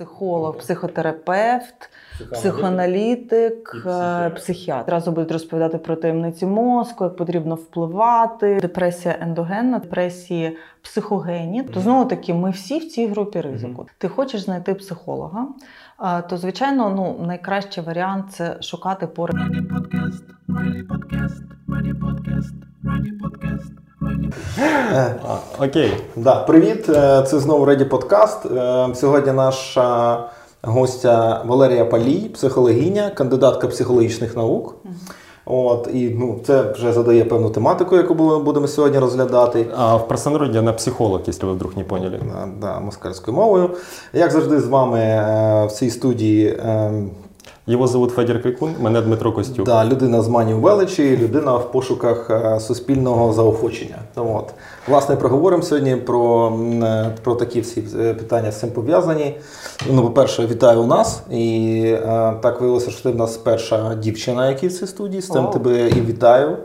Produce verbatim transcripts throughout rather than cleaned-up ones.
психолог, психотерапевт, психоаналітик, психіатр. психіатр. Одразу будуть розповідати про таємниці мозку, як потрібно впливати. Депресія ендогенна, депресії психогенні. Mm-hmm. То знову таки, ми всі в цій групі ризику. Mm-hmm. Ти хочеш знайти психолога, то, звичайно, ну, найкращий варіант – це шукати поруч. REDI Podcast, REDI Podcast, REDI Podcast, REDI Podcast. Окей, да, привіт, це знову REDI Podcast. Сьогодні наша гостя Валерія Палій, психологиня, кандидатка психологічних наук. От, і ну, це вже задає певну тематику, яку будемо сьогодні розглядати. А в простонароді вона психолог, якщо ви вдруг не поняли. Да, да, москальською мовою. Як завжди з вами в цій студії... Його звуть Федір Крикун, мене Дмитро Костюк. Да, людина з манів величі, людина в пошуках суспільного заохочення. От. Власне, проговоримо сьогодні про, про такі всі питання з цим пов'язані. Ну, по-перше, вітаю у нас. І так виявилося, що ти в нас перша дівчина, яка в цій студії. З цим О. тебе і вітаю.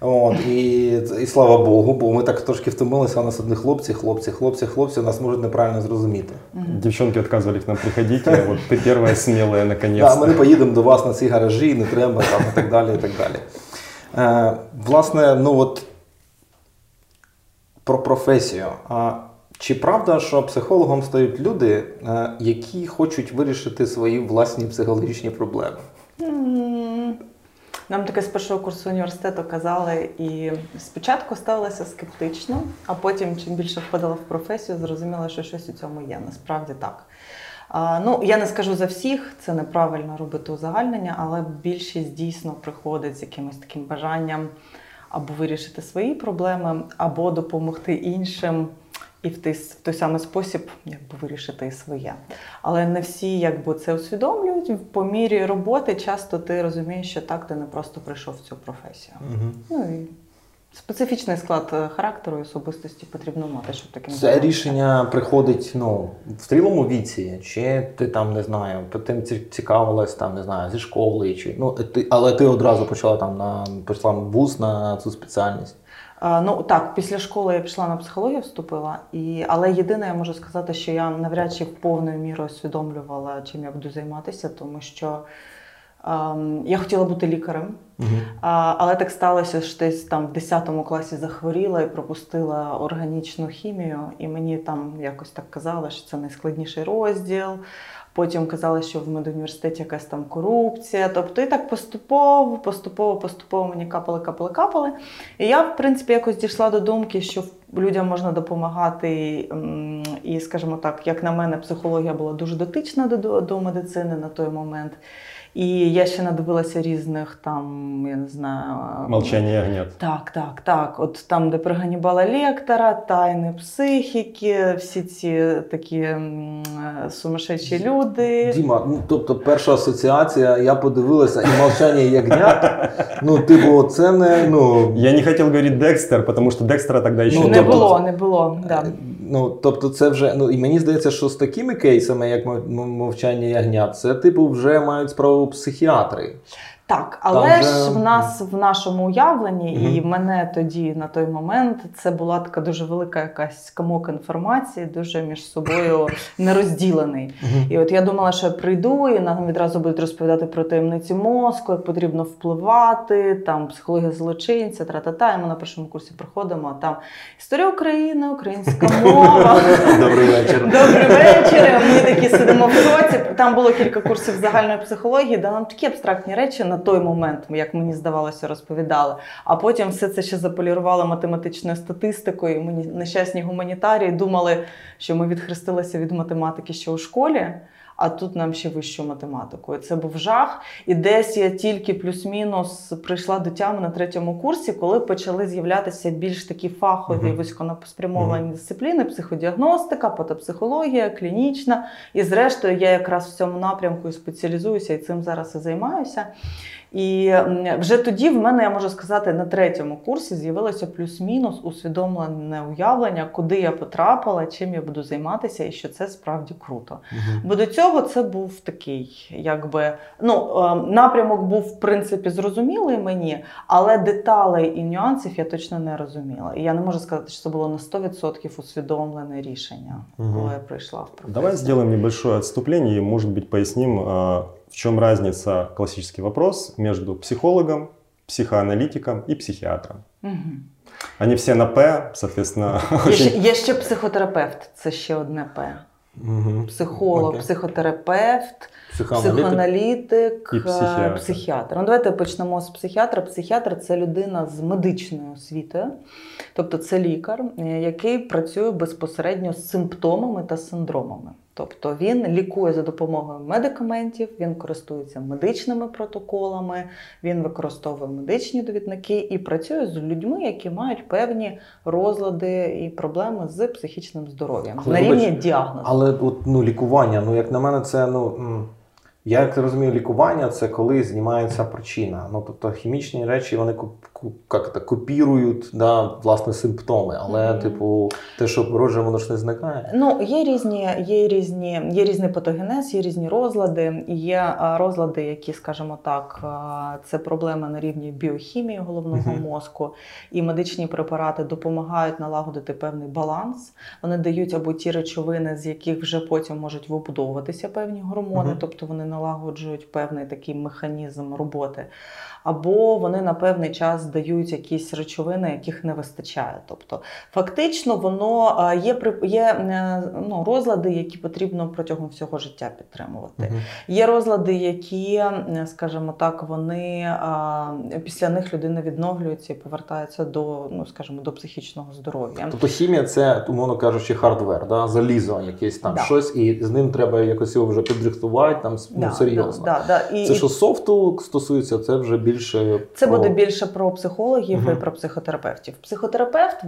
От, і, і слава Богу, бо ми так трошки втомилися, у нас одні хлопці, хлопці, хлопці, хлопці, нас можуть неправильно зрозуміти. Дівчонки відказували к нам приходити, а от ти перша сміла, наконець. Так, ми не поїдемо до вас на ці гаражі, не треба, там, і так далі, і так далі. Е, власне, ну от, про професію. А чи правда, що психологом стають люди, е, які хочуть вирішити свої власні психологічні проблеми? Нам таке з першого курсу університету казали, і спочатку ставилася скептично, а потім, чим більше входила в професію, зрозуміла, що щось у цьому є. Насправді так. А, ну, я не скажу за всіх, це неправильно робити узагальнення, але більшість дійсно приходить з якимось таким бажанням або вирішити свої проблеми, або допомогти іншим. І в той, в той самий спосіб якби, вирішити і своє. Але не всі якби, це усвідомлюють. По мірі роботи часто ти розумієш, що так ти не просто прийшов в цю професію. Угу. Ну, і специфічний склад характеру і особистості потрібно мати, щоб таким це займати. Рішення приходить ну, в зрілому віці, чи ти там, не знаю, тим цікавилась, там, не знаю, зі школи, чи, ну, ти, але ти одразу почала там, на, пішла в вуз на цю спеціальність. Ну так, після школи я пішла на психологію, вступила, і... але єдине, я можу сказати, що я навряд чи повною мірою усвідомлювала, чим я буду займатися, тому що ем, я хотіла бути лікарем, угу. а, але так сталося, що десь там в десятому класі захворіла і пропустила органічну хімію, і мені там якось так казали, що це найскладніший розділ. Потім казали, що в медуніверситеті якась там корупція. Тобто і так поступово, поступово, поступово мені капали, капали, капали. І я, в принципі, якось дійшла до думки, що людям можна допомагати. І, скажімо так, як на мене, психологія була дуже дотична до, до медицини на той момент. І я ще надивилася різних там, я не знаю... Мовчання ягнят. Так, так, так. От там, де про Ганнібала Лектера, тайни психіки, всі ці такі сумасшедші люди. Діма, ну, тобто перша асоціація, я подивилася, і мовчання ягнят, ну, типу, це не, ну... Я не хотів говорити Декстер, тому що Декстера тоді ще... Ну, не було, не було, так. Ну, тобто це вже, ну, і мені здається, що з такими кейсами, як мовчання ягнят, це, типу, вже мають справу психіатри. Так, але там ж вже... в нас, в нашому уявленні, угу. і мене тоді, на той момент, це була така дуже велика якась комок інформації, дуже між собою нерозділений. Угу. І от я думала, що я прийду, і нам відразу будуть розповідати про таємниці мозку, як потрібно впливати, там, психологія злочинця, тра-та-та, і ми на першому курсі приходимо, а там історія України, українська мова. Добрий вечір. Добрий вечір. Ми такі сидимо в році. Там було кілька курсів загальної психології, де нам такі абстрактні речі на той момент, як мені здавалося, розповідали. А потім все це ще заполірувало математичною статистикою. І ми, нещасні гуманітарії, думали, що ми відхрестилися від математики ще у школі, а тут нам ще вищу математику. І це був жах. І десь я тільки плюс-мінус прийшла до тями на третьому курсі, коли почали з'являтися більш такі фахові, mm-hmm. вузькоспрямовані mm-hmm. дисципліни, психодіагностика, патопсихологія, клінічна. І зрештою я якраз в цьому напрямку і спеціалізуюся, і цим зараз і займаюся. І вже тоді в мене, я можу сказати, на третьому курсі з'явилося плюс-мінус усвідомлене уявлення, куди я потрапила, чим я буду займатися і що це справді круто. Угу. Бо до цього це був такий, якби, ну, напрямок був, в принципі, зрозумілий мені, але деталей і нюансів я точно не розуміла. І я не можу сказати, що це було на сто відсотків усвідомлене рішення, угу. коли я прийшла в професію. Давай зробимо небольшое відступлення і, може бути, пояснимо, в чем разница, классический вопрос, между психологом, психоаналитиком и психиатром? Угу. Они все на П, соответственно... Є ще психотерапевт, це ще одне П. Угу. Психолог, okay. психотерапевт, психоаналітик, і психіатр. психіатр. Ну, давайте почнемо з психіатра. Психіатр – це людина з медичною освітою, тобто це лікар, який працює безпосередньо з симптомами та синдромами. Тобто він лікує за допомогою медикаментів, він користується медичними протоколами, він використовує медичні довідники і працює з людьми, які мають певні розлади і проблеми з психічним здоров'ям, але, на рівні діагнозу. Але от, ну, лікування, ну як на мене це, ну, я як розумію, лікування це коли знімається причина. Ну, тобто хімічні речі, вони як-то копірують, да, власне, симптоми, але, mm-hmm. типу, те, що породжує, воно ж не зникає. Ну, є різні, є різні, є різний патогенез, є різні розлади, є розлади, які, скажімо так, це проблеми на рівні біохімії головного mm-hmm. мозку, і медичні препарати допомагають налагодити певний баланс, вони дають або ті речовини, з яких вже потім можуть вибудовуватися певні гормони, mm-hmm. тобто вони налагоджують певний такий механізм роботи, або вони на певний час дають якісь речовини, яких не вистачає. Тобто, фактично, воно є, є ну, розлади, які потрібно протягом всього життя підтримувати. Угу. Є розлади, які, скажімо так, вони після них людина відновлюється і повертається до, ну, скажімо, до психічного здоров'я. Тобто хімія – це, умовно кажучи, хардвер, да? Залізо якесь там, да. щось, і з ним треба якось його вже підрихтувати, там, ну, да, серйозно. Да, да, да. І, це, що софту стосується, це вже більше... Це про... буде більше про психологів угу. і про психотерапевтів. Психотерапевт,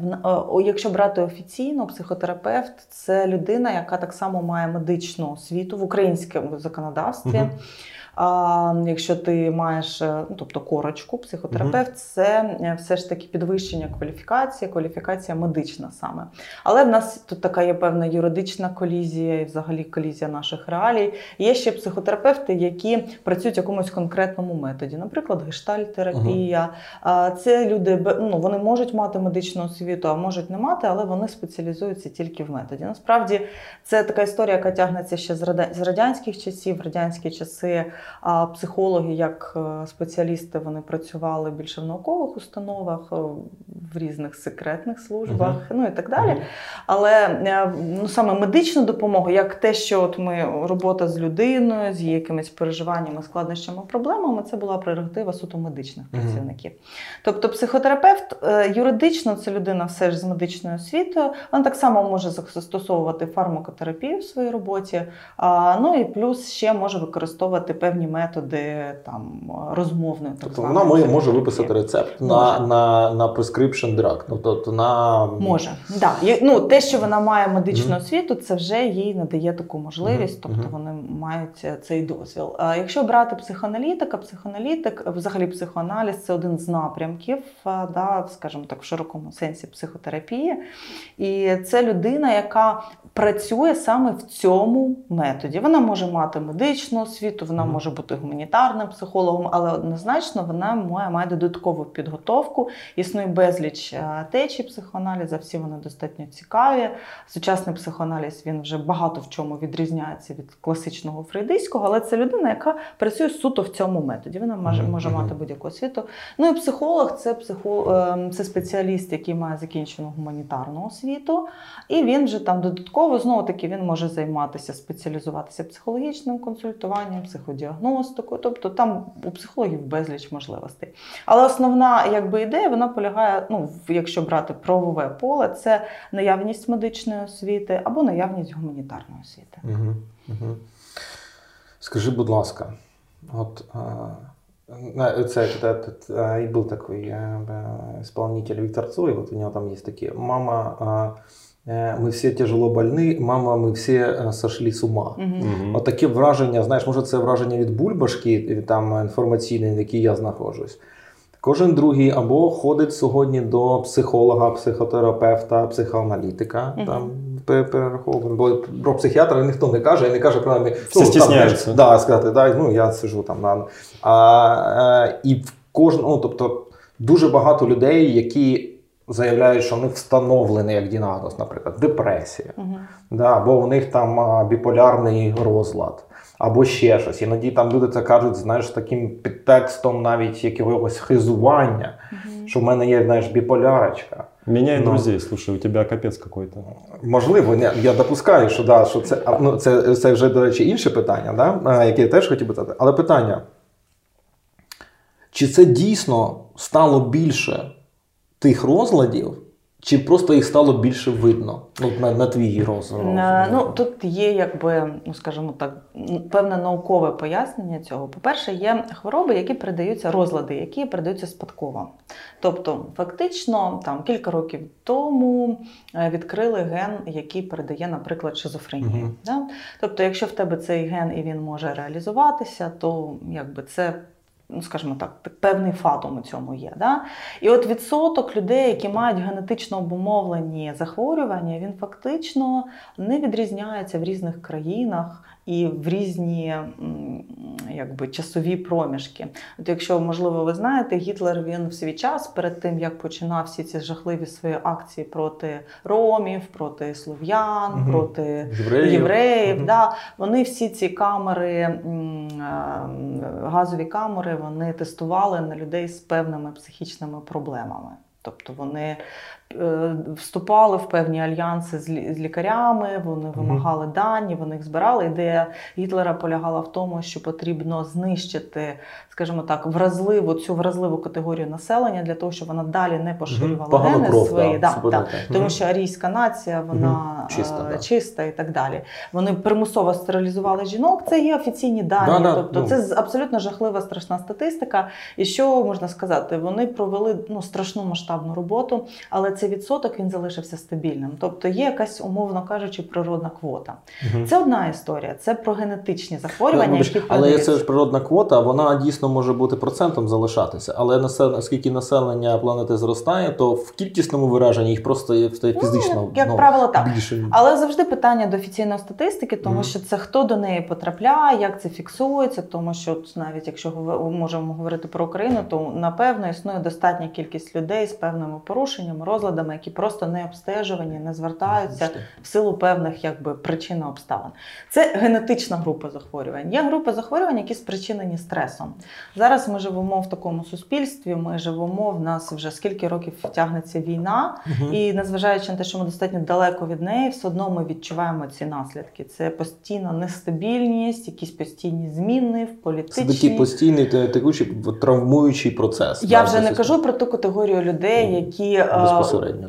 якщо брати офіційно, психотерапевт – це людина, яка так само має медичну освіту в українському законодавстві. Угу. А якщо ти маєш, ну, тобто корочку, психотерапевт, це все ж таки підвищення кваліфікації, кваліфікація медична саме. Але в нас тут така є певна юридична колізія і взагалі колізія наших реалій. Є ще психотерапевти, які працюють в якомусь конкретному методі, наприклад, гештальтерапія. Uh-huh. Це люди, ну, вони можуть мати медичну освіту, а можуть не мати, але вони спеціалізуються тільки в методі. Насправді це така історія, яка тягнеться ще з радянських часів, в радянські часи. А психологи, як спеціалісти, вони працювали більше в наукових установах, в різних секретних службах, uh-huh. ну і так далі. Uh-huh. Але, ну, саме медична допомога, як те, що от ми, робота з людиною, з якимись переживаннями, складнощами, проблемами, це була прерогатива суто медичних uh-huh. працівників. Тобто психотерапевт юридично, це людина все ж з медичною освітою, вона так само може застосовувати фармакотерапію в своїй роботі, ну і плюс ще може використовувати певні методи там розмовної, так тобто вона може, може виписати рецепт на, на, на prescription drug. Тобто на може да ну те, що вона має медичну mm-hmm. освіту, це вже їй надає таку можливість, mm-hmm. тобто вони мають цей дозвіл. А якщо брати психоаналітика, психоаналітик, взагалі психоаналіз, це один з напрямків, да, скажімо так, в широкому сенсі психотерапії, і це людина, яка працює саме в цьому методі. Вона може мати медичну освіту, вона mm-hmm. може бути гуманітарним психологом, але однозначно вона має, має додаткову підготовку. Існує безліч течій психоаналізу, всі вони достатньо цікаві. Сучасний психоаналіз, він вже багато в чому відрізняється від класичного фрейдистського, але це людина, яка працює суто в цьому методі. Вона може, може mm-hmm. мати будь-яку освіту. Ну і психолог – це, психо... це спеціаліст, який має закінчену гуманітарну освіту. І він вже там додатково, знову-таки, він може займатися, спеціалізуватися психологічним консультуванням, психодіагностику, тобто там у психологів безліч можливостей. Але основна, якби, ідея, вона полягає, ну, якщо брати правове поле, це наявність медичної освіти або наявність гуманітарної освіти. Угу, угу. Скажи, будь ласка, от а, це, це, це і був такий а, а, исполнитель Віктор Цой, от у нього там є такі, мама а, ми всі тяжело больні, мама, ми всі сошли з ума. Mm-hmm. Отаке враження, знаєш, може це враження від бульбашки, там інформаційної, в якій я знаходжусь. Кожен другий або ходить сьогодні до психолога, психотерапевта, психоаналітика, mm-hmm. там перераховуємо, бо про психіатра ніхто не каже, і не каже, принаймні, ну, стісняються. Да, сказати, да, ну, я сижу там, на... а, а, і в кожен, ну, тобто, дуже багато людей, які заявляють, що вони встановлені як діагноз, наприклад, депресія, угу. да, або у них там біполярний розлад, або ще щось. Іноді там люди це кажуть, знаєш, таким підтекстом навіть якогось хизування, угу. що в мене є, знаєш, біполярочка. Міняй друзей, ну, слушай, у тебе капець какой-то. Можливо, не, я допускаю, що, да, що це, ну, це, це вже, до речі, інше питання, да, яке я теж хотів би задати. Але питання, чи це дійсно стало більше тих розладів, чи просто їх стало більше видно? Ну, на, на твій розгляд. Ну, тут є, якби, ну, скажімо так, певне наукове пояснення цього. По-перше, є хвороби, які передаються, розлади, які передаються спадково. Тобто, фактично, там, кілька років тому відкрили ген, який передає, наприклад, шизофренію. Угу. Да? Тобто, якщо в тебе цей ген і він може реалізуватися, то, якби, це... ну, скажімо так, певний фатум у цьому є. Да? І от відсоток людей, які мають генетично обумовлені захворювання, він фактично не відрізняється в різних країнах і в різні, якби, часові проміжки. От якщо, можливо, ви знаєте, Гітлер, він в свій час, перед тим, як починав всі ці жахливі свої акції проти ромів, проти слов'ян, угу. проти євреїв, євреїв угу. да, вони всі ці камери, газові камери, вони тестували на людей з певними психічними проблемами. Тобто вони вступали в певні альянси з лікарями, вони вимагали mm-hmm. дані, вони їх збирали. Ідея Гітлера полягала в тому, що потрібно знищити, скажімо так, вразливу, цю вразливу категорію населення для того, щоб вона далі не поширювала mm-hmm. гени кров, свої. Да, да, да. Mm-hmm. Тому що арійська нація, вона mm-hmm. чиста, да. чиста і так далі. Вони примусово стерилізували жінок, це є офіційні дані. Да, тобто да, це ну. абсолютно жахлива, страшна статистика. І що можна сказати? Вони провели ну, страшну масштабну роботу, але цей відсоток, він залишився стабільним. Тобто є якась, умовно кажучи, природна квота. Угу. Це одна історія, це про генетичні захворювання. Які але передаються. Це ж природна квота, вона дійсно може бути процентом залишатися. Але оскільки населення планети зростає, то в кількісному вираженні їх просто фізично ну, як ну, правило, так. більше. Але завжди питання до офіційної статистики, тому угу. що це хто до неї потрапляє, як це фіксується, тому що навіть якщо можемо говорити про Україну, то напевно існує достатня кількість людей з певними порушеннями, розладами, які просто не обстежувані, не звертаються в силу певних якби причин обставин. Це генетична група захворювань. Є група захворювань, які спричинені стресом. Зараз ми живемо в такому суспільстві, ми живемо, в нас вже скільки років тягнеться війна, угу. і незважаючи на те, що ми достатньо далеко від неї, все одно ми відчуваємо ці наслідки. Це постійна нестабільність, якісь постійні зміни в політичній. Це такий постійний, текучий, травмуючий процес. Я вже не кажу про ту категорію людей, які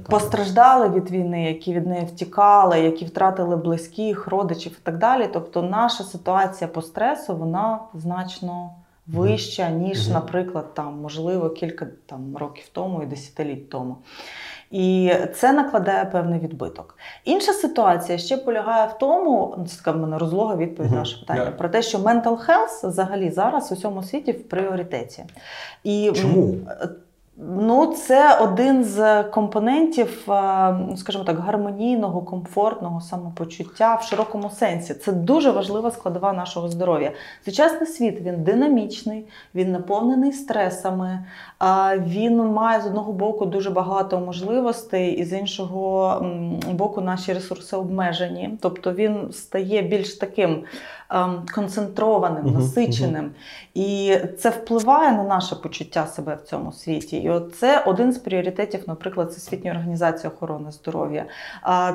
постраждали від війни, які від неї втікали, які втратили близьких, родичів і так далі. Тобто наша ситуація по стресу, вона значно вища, ніж, наприклад, там, можливо, кілька там, років тому і десятиліть тому. І це накладає певний відбиток. Інша ситуація ще полягає в тому, це така в мене розлога відповідь на наше питання, yeah. про те, що mental health взагалі зараз у всьому світі в пріоритеті. І чому? Ну, це один з компонентів, скажімо так, гармонійного, комфортного самопочуття в широкому сенсі. Це дуже важлива складова нашого здоров'я. Сучасний світ, він динамічний, він наповнений стресами, він має з одного боку дуже багато можливостей і з іншого боку наші ресурси обмежені. Тобто він стає більш таким концентрованим, угу, насиченим. Угу. І це впливає на наше почуття себе в цьому світі. І от це один з пріоритетів, наприклад, Всесвітньої організації охорони здоров'я.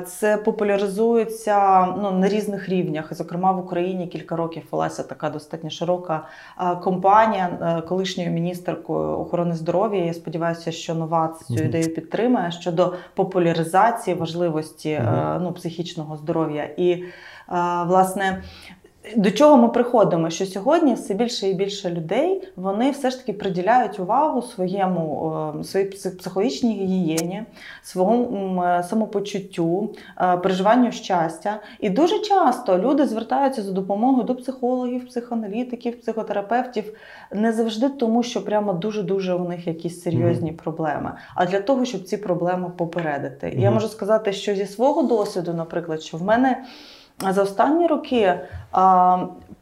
Це популяризується ну, на різних рівнях. Зокрема, в Україні кілька років велася така достатньо широка компанія колишньою міністеркою охорони здоров'я. Я сподіваюся, що нова цю угу. ідею підтримає щодо популяризації важливості угу. ну, психічного здоров'я. І, власне, До чого ми приходимо? Що сьогодні все більше і більше людей, вони все ж таки приділяють увагу своєму, своїй психологічній гігієні, своєму самопочуттю, переживанню щастя. І дуже часто люди звертаються за допомогою до психологів, психоаналітиків, психотерапевтів, не завжди тому, що прямо дуже-дуже у них якісь серйозні mm-hmm. проблеми, а для того, щоб ці проблеми попередити. Mm-hmm. Я можу сказати, що зі свого досвіду, наприклад, що в мене за останні роки а,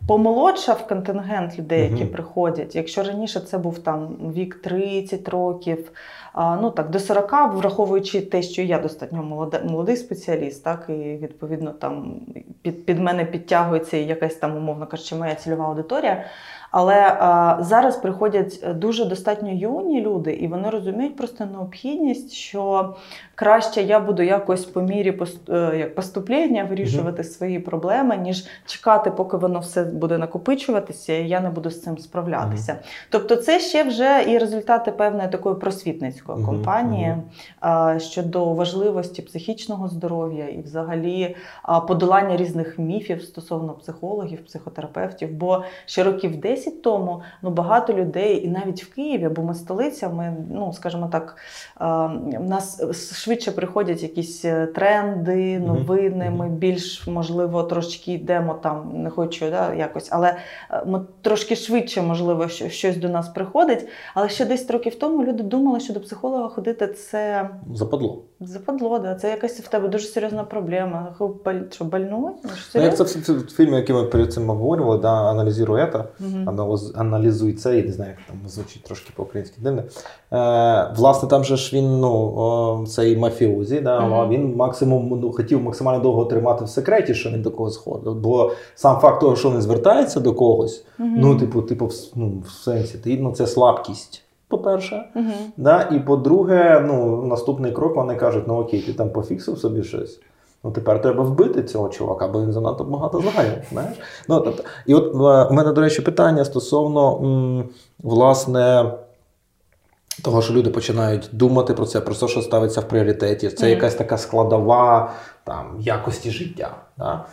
помолодшав контингент людей, які mm-hmm. приходять. Якщо раніше це був там вік тридцять років, а, ну так, до сорока, враховуючи те, що я достатньо молода, молодий спеціаліст, так, і відповідно там під, під мене підтягується якась там, умовно кажучи, моя цільова аудиторія. Але а, зараз приходять дуже достатньо юні люди, і вони розуміють просто необхідність, що краще я буду якось по мірі пост, як поступлення вирішувати mm-hmm. свої проблеми, ніж чекати, поки воно все буде накопичуватися, і я не буду з цим справлятися. Mm-hmm. Тобто це ще вже і результати певної такої просвітницької mm-hmm. кампанії mm-hmm. а, щодо важливості психічного здоров'я і взагалі а, подолання різних міфів стосовно психологів, психотерапевтів, бо ще років десять тому, ну, багато людей, і навіть в Києві, бо ми столиця, ми, ну, скажімо так, в нас швидше приходять якісь тренди, новини, ми більш, можливо, трошки йдемо там, не хочу, да, якось, але ми трошки швидше, можливо, щось до нас приходить, але ще десь років тому люди думали, що до психолога ходити це... Западло. Западло, да. Це якась в тебе дуже серйозна проблема. Що, больной? Ну, як це в фільмі, який ми перед цим обговорювали, да, аналізирую це, аналізуй це, я не знаю, як там звучить трошки по-українськи дивно. Е, власне, там же ж він, ну, цей мафіозі, да, mm-hmm. він максимум, ну, хотів максимально довго тримати в секреті, що він до когось сходив. Бо сам факт того, що він звертається до когось, mm-hmm. ну, типу, типу, ну, в сенсі, ну, це слабкість. По-перше, mm-hmm. да, і по-друге, ну, наступний крок, вони кажуть, ну окей, ти там пофіксив собі щось. Ну, тепер треба вбити цього чувака, бо він занадто багато загальний, знаєш? Ну, тобто, і от у мене, до речі, питання стосовно, м, власне, того, що люди починають думати про це, про те, що ставиться в пріоритеті. Це mm-hmm. якась така складова там, якості життя. Да?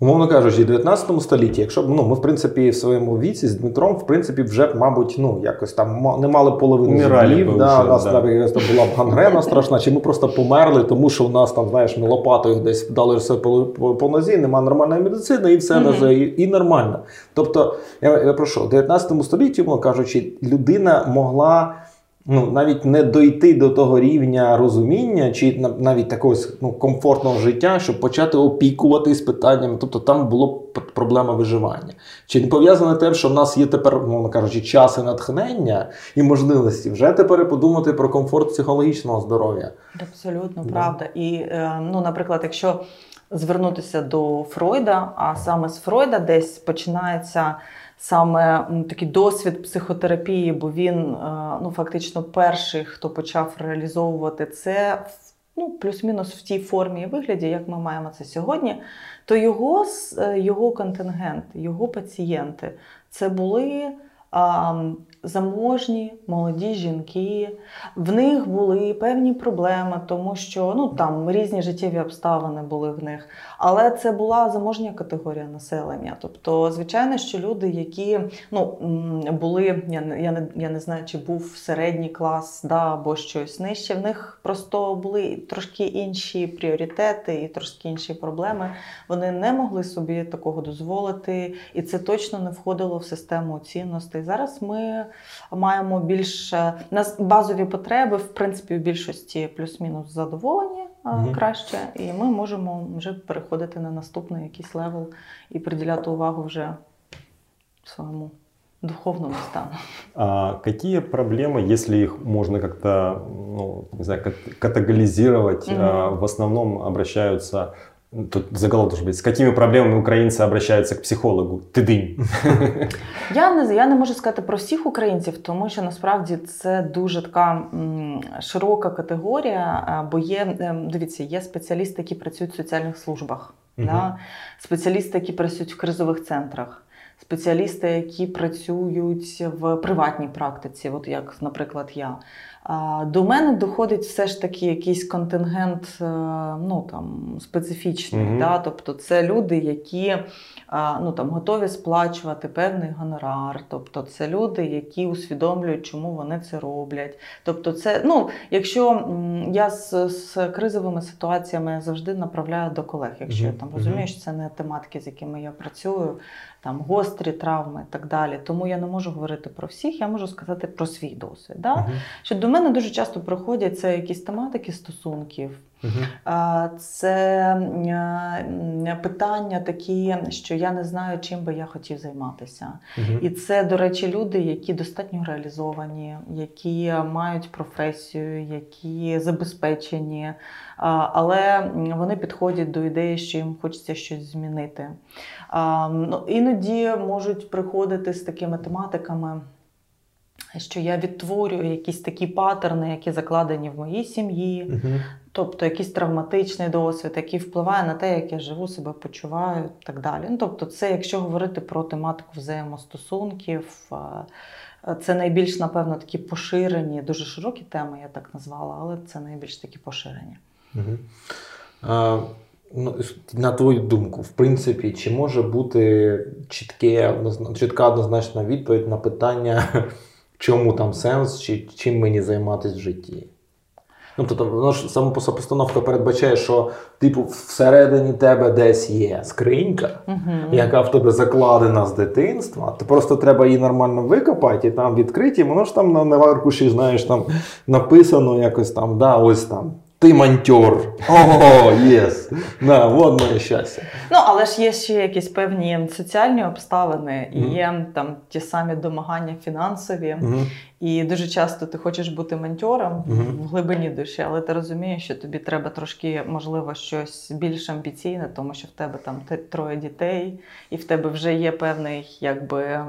Умовно кажучи, в дев'ятнадцятому столітті, якщо б, ну, ми, в принципі, в своєму віці з Дмитром, в принципі, вже б, мабуть, ну, якось там не мали половини зубів, да, у нас да. там якась там була б гангрена страшна, чи ми просто померли, тому що у нас там, знаєш, ми лопатою десь дали все по, по, по нозі, немає нормальної медицини, і все mm-hmm. і, і нормально. Тобто, я, я прошу, в дев'ятнадцятому столітті, умовно кажучи, людина могла, ну, навіть не дойти до того рівня розуміння, чи навіть такого, ну, комфортного життя, щоб почати опікуватись питаннями. Тобто там була проблема виживання. Чи не пов'язане те, що в нас є тепер, мовно кажучи, час і натхнення і можливості вже тепер подумати про комфорт психологічного здоров'я? Абсолютно, да. Правда. І, ну, наприклад, якщо звернутися до Фройда, а саме з Фройда десь починається саме такий досвід психотерапії, бо він, ну, фактично перший, хто почав реалізовувати це, ну, плюс-мінус в тій формі і вигляді, як ми маємо це сьогодні, то його, його контингент, його пацієнти, це були а, заможні, молоді жінки. В них були певні проблеми, тому що, ну, там різні життєві обставини були в них. Але це була заможня категорія населення. Тобто, звичайно, що люди, які, ну, були, я, я, не, я не знаю, чи був середній клас, да, або щось нижче, в них просто були трошки інші пріоритети і трошки інші проблеми. Вони не могли собі такого дозволити, і це точно не входило в систему цінностей. Зараз ми маємо більш, нас базові потреби, в принципі, у більшості плюс-мінус задоволені mm-hmm. краще, і ми можемо вже переходити на наступний якийсь левел і приділяти увагу вже своєму духовному стану. А які проблеми, якщо їх можна як-то, ну, не знаю, каталізувати, mm-hmm. в основному обращаються? Тут заголовок должен быть. С какими проблемами украинцы обращаются к психологу? Тидинь. Я не, я не можу сказати про всіх українців, тому що насправді це дуже така м, широка категорія, бо є, дивіться, є спеціалісти, які працюють в соціальних службах, угу. да? Спеціалісти, які працюють в кризових центрах. Спеціалісти, які працюють в приватній практиці, от як, наприклад, я. До мене доходить все ж таки якийсь контингент, ну, там, специфічний. Mm-hmm. Да? Тобто це люди, які, ну, там, готові сплачувати певний гонорар. Тобто це люди, які усвідомлюють, чому вони це роблять. Тобто це, ну, якщо я з, з кризовими ситуаціями завжди направляю до колег, якщо mm-hmm. я там розумію, що це не тематики, з якими я працюю, там, гострі травми і так далі. Тому я не можу говорити про всіх, я можу сказати про свій досвід. Да? Mm-hmm. Що до мене дуже часто проходять це якісь тематики стосунків, mm-hmm. це питання такі, що я не знаю, чим би я хотів займатися. Mm-hmm. І це, до речі, люди, які достатньо реалізовані, які мають професію, які забезпечені, але вони підходять до ідеї, що їм хочеться щось змінити. Іноді можуть приходити з такими тематиками, що я відтворюю якісь такі паттерни, які закладені в моїй сім'ї, uh-huh. тобто якийсь травматичний досвід, який впливає на те, як я живу, себе почуваю і так далі. Ну, тобто це, якщо говорити про тематику взаємостосунків, це найбільш, напевно, такі поширені, дуже широкі теми, я так назвала, але це найбільш такі поширені. Uh-huh. А, ну, на твою думку, в принципі, чи може бути чітке, чітка однозначна відповідь на питання, чому там сенс, чи чим мені займатися в житті? Ну, тобто, воно ж сама постановка передбачає, що типу всередині тебе десь є скринька, uh-huh. яка в тебе закладена з дитинства. Ти просто треба її нормально викопати, і там відкриті, воно ж там на, на аркуші, знаєш, там написано якось там, да, ось там. Ти мантьор. Ого, єс. На, вон моє щастя. Ну, але ж є ще якісь певні соціальні обставини, і mm-hmm. є там ті самі домагання фінансові. Mm-hmm. І дуже часто ти хочеш бути мантьором mm-hmm. в глибині душі, але ти розумієш, що тобі треба трошки, можливо, щось більш амбіційне, тому що в тебе там троє дітей, і в тебе вже є певний, якби,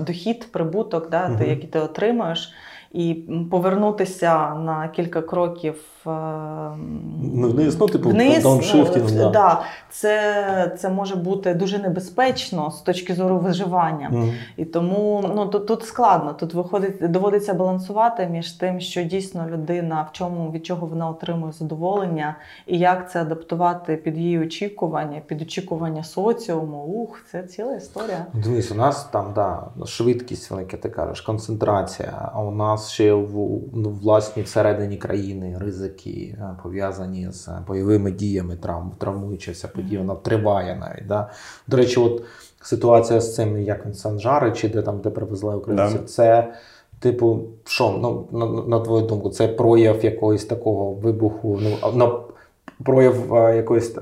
дохід, прибуток, да, mm-hmm. ти, який ти отримаєш. І повернутися на кілька кроків вниз, ну, типу, дауншифтінг, да. Да, це, це може бути дуже небезпечно з точки зору виживання. Mm-hmm. І тому, ну, тут, тут складно, тут виходить, доводиться балансувати між тим, що дійсно людина, в чому, від чого вона отримує задоволення, і як це адаптувати під її очікування, під очікування соціуму. Ух, це ціла історія. Дивись, у нас там, да, швидкість велика, ти кажеш, концентрація, а у нас ще в, ну, власні всередині країни ризик, які пов'язані з бойовими діями, травм, травмуючася подія, вона триває навіть. Да? До речі, от ситуація з цим, як він, Санжари, чи де там, де привезли українців, да. це, типу, що, ну, на, на твою думку, це прояв якогось такого вибуху, ну, на, прояв а, якоїсь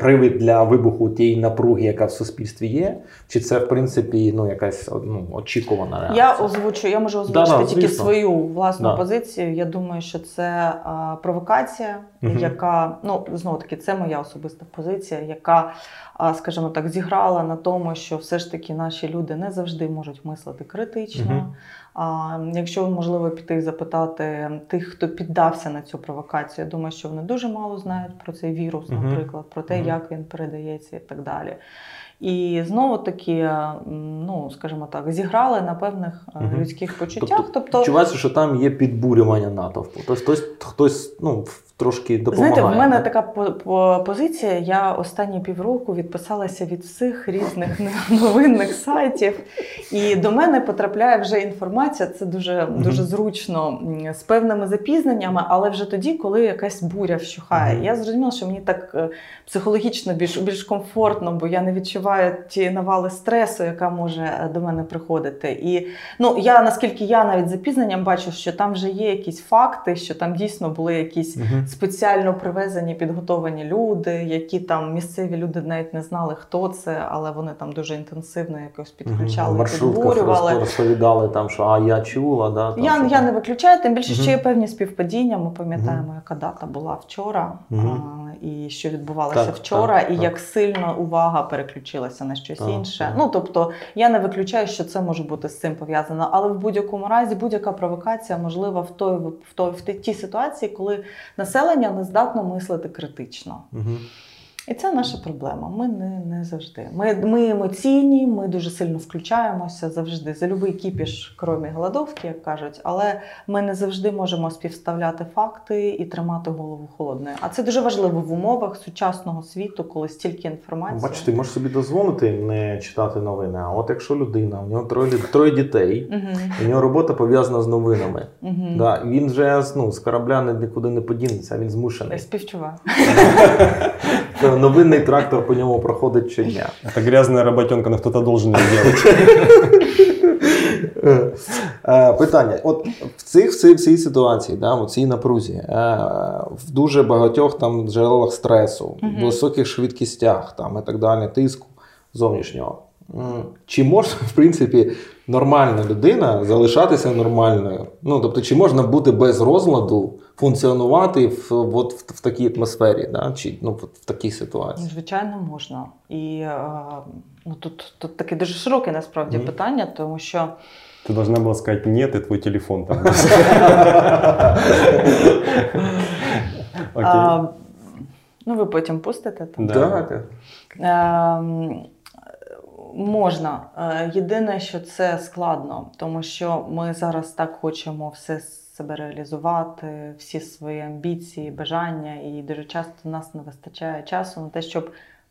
привід для вибуху тієї напруги, яка в суспільстві є? Чи це, в принципі, ну, якась, ну, очікувана реакція? Я озвучу, я можу озвучити да, да, тільки свою власну да. позицію. Я думаю, що це а, провокація, угу. яка, ну, знову таки, це моя особиста позиція, яка, а, скажімо так, зіграла на тому, що все ж таки наші люди не завжди можуть мислити критично. Угу. А якщо, можливо, піти запитати тих, хто піддався на цю провокацію, я думаю, що вони дуже мало знають про цей вірус, наприклад, про те, як він передається і так далі. І знову-таки, ну, скажімо так, зіграли на певних uh-huh. людських почуттях. Тобто, відчувається, що там є підбурювання натовпу. Тобто хтось, хтось, ну, трошки допомагає. Знаєте, в мене так? така по- по- позиція. Я останні півроку відписалася від всіх різних новинних сайтів. І до мене потрапляє вже інформація, це дуже, uh-huh. дуже зручно, з певними запізненнями, але вже тоді, коли якась буря вщухає. Uh-huh. Я зрозуміла, що мені так психологічно більш, більш комфортно, бо я не відчуваю ті навали стресу, яка може до мене приходити. І, ну, я, наскільки я навіть запізненням бачу, що там вже є якісь факти, що там дійсно були якісь uh-huh. спеціально привезені, підготовані люди, які там місцеві люди навіть не знали, хто це, але вони там дуже інтенсивно якось підключали, uh-huh. підбурювали. Розповідали там, що а я чула, да? Там, я, що... я не виключаю, тим більше, uh-huh. що є певні співпадіння. Ми пам'ятаємо, uh-huh. яка дата була вчора, uh-huh. а, і що відбувалося так, вчора, так, і так. як сильно увага переключила на щось так, інше. Так. Ну, тобто, я не виключаю, що це може бути з цим пов'язано, але в будь-якому разі будь-яка провокація можлива в той, в той в тій ситуації, коли населення не здатно мислити критично. Угу. І це наша проблема. Ми не, не завжди. Ми, ми емоційні, ми дуже сильно включаємося завжди. За любий кіпіш, крім голодовки, як кажуть. Але ми не завжди можемо співставляти факти і тримати голову холодною. А це дуже важливо в умовах сучасного світу, коли стільки інформації. Бачиш, ти можеш собі дозволити не читати новини. А от якщо людина, у нього троє, троє дітей, у нього робота пов'язана з новинами. Да, він вже ну, з корабля нікуди не подінеться, він змушений. Співчуваю. Новинний трактор по ньому проходить щодня. Це грязна роботенка, але хтось должен її робити. Питання. От в цих, в цій ситуації, да, в цій напрузі, в дуже багатьох там джерелах стресу, в високих швидкістях там, і так далі, тиску зовнішнього. Чи може, в принципі, нормальна людина залишатися нормальною? Ну, тобто, чи можна бути без розладу, функціонувати в, от, в, в такій атмосфері, да? Чи, ну, в такій ситуації? Звичайно, можна. І ну, тут, тут таке дуже широке, насправді, mm. питання, тому що... Ти должна була сказати «ні», і твій телефон там. Окей. Ну, ви потім пустите там? Так. Можна. Єдине, що це складно, тому що ми зараз так хочемо все себе реалізувати, всі свої амбіції, бажання, і дуже часто в нас не вистачає часу на те, щоб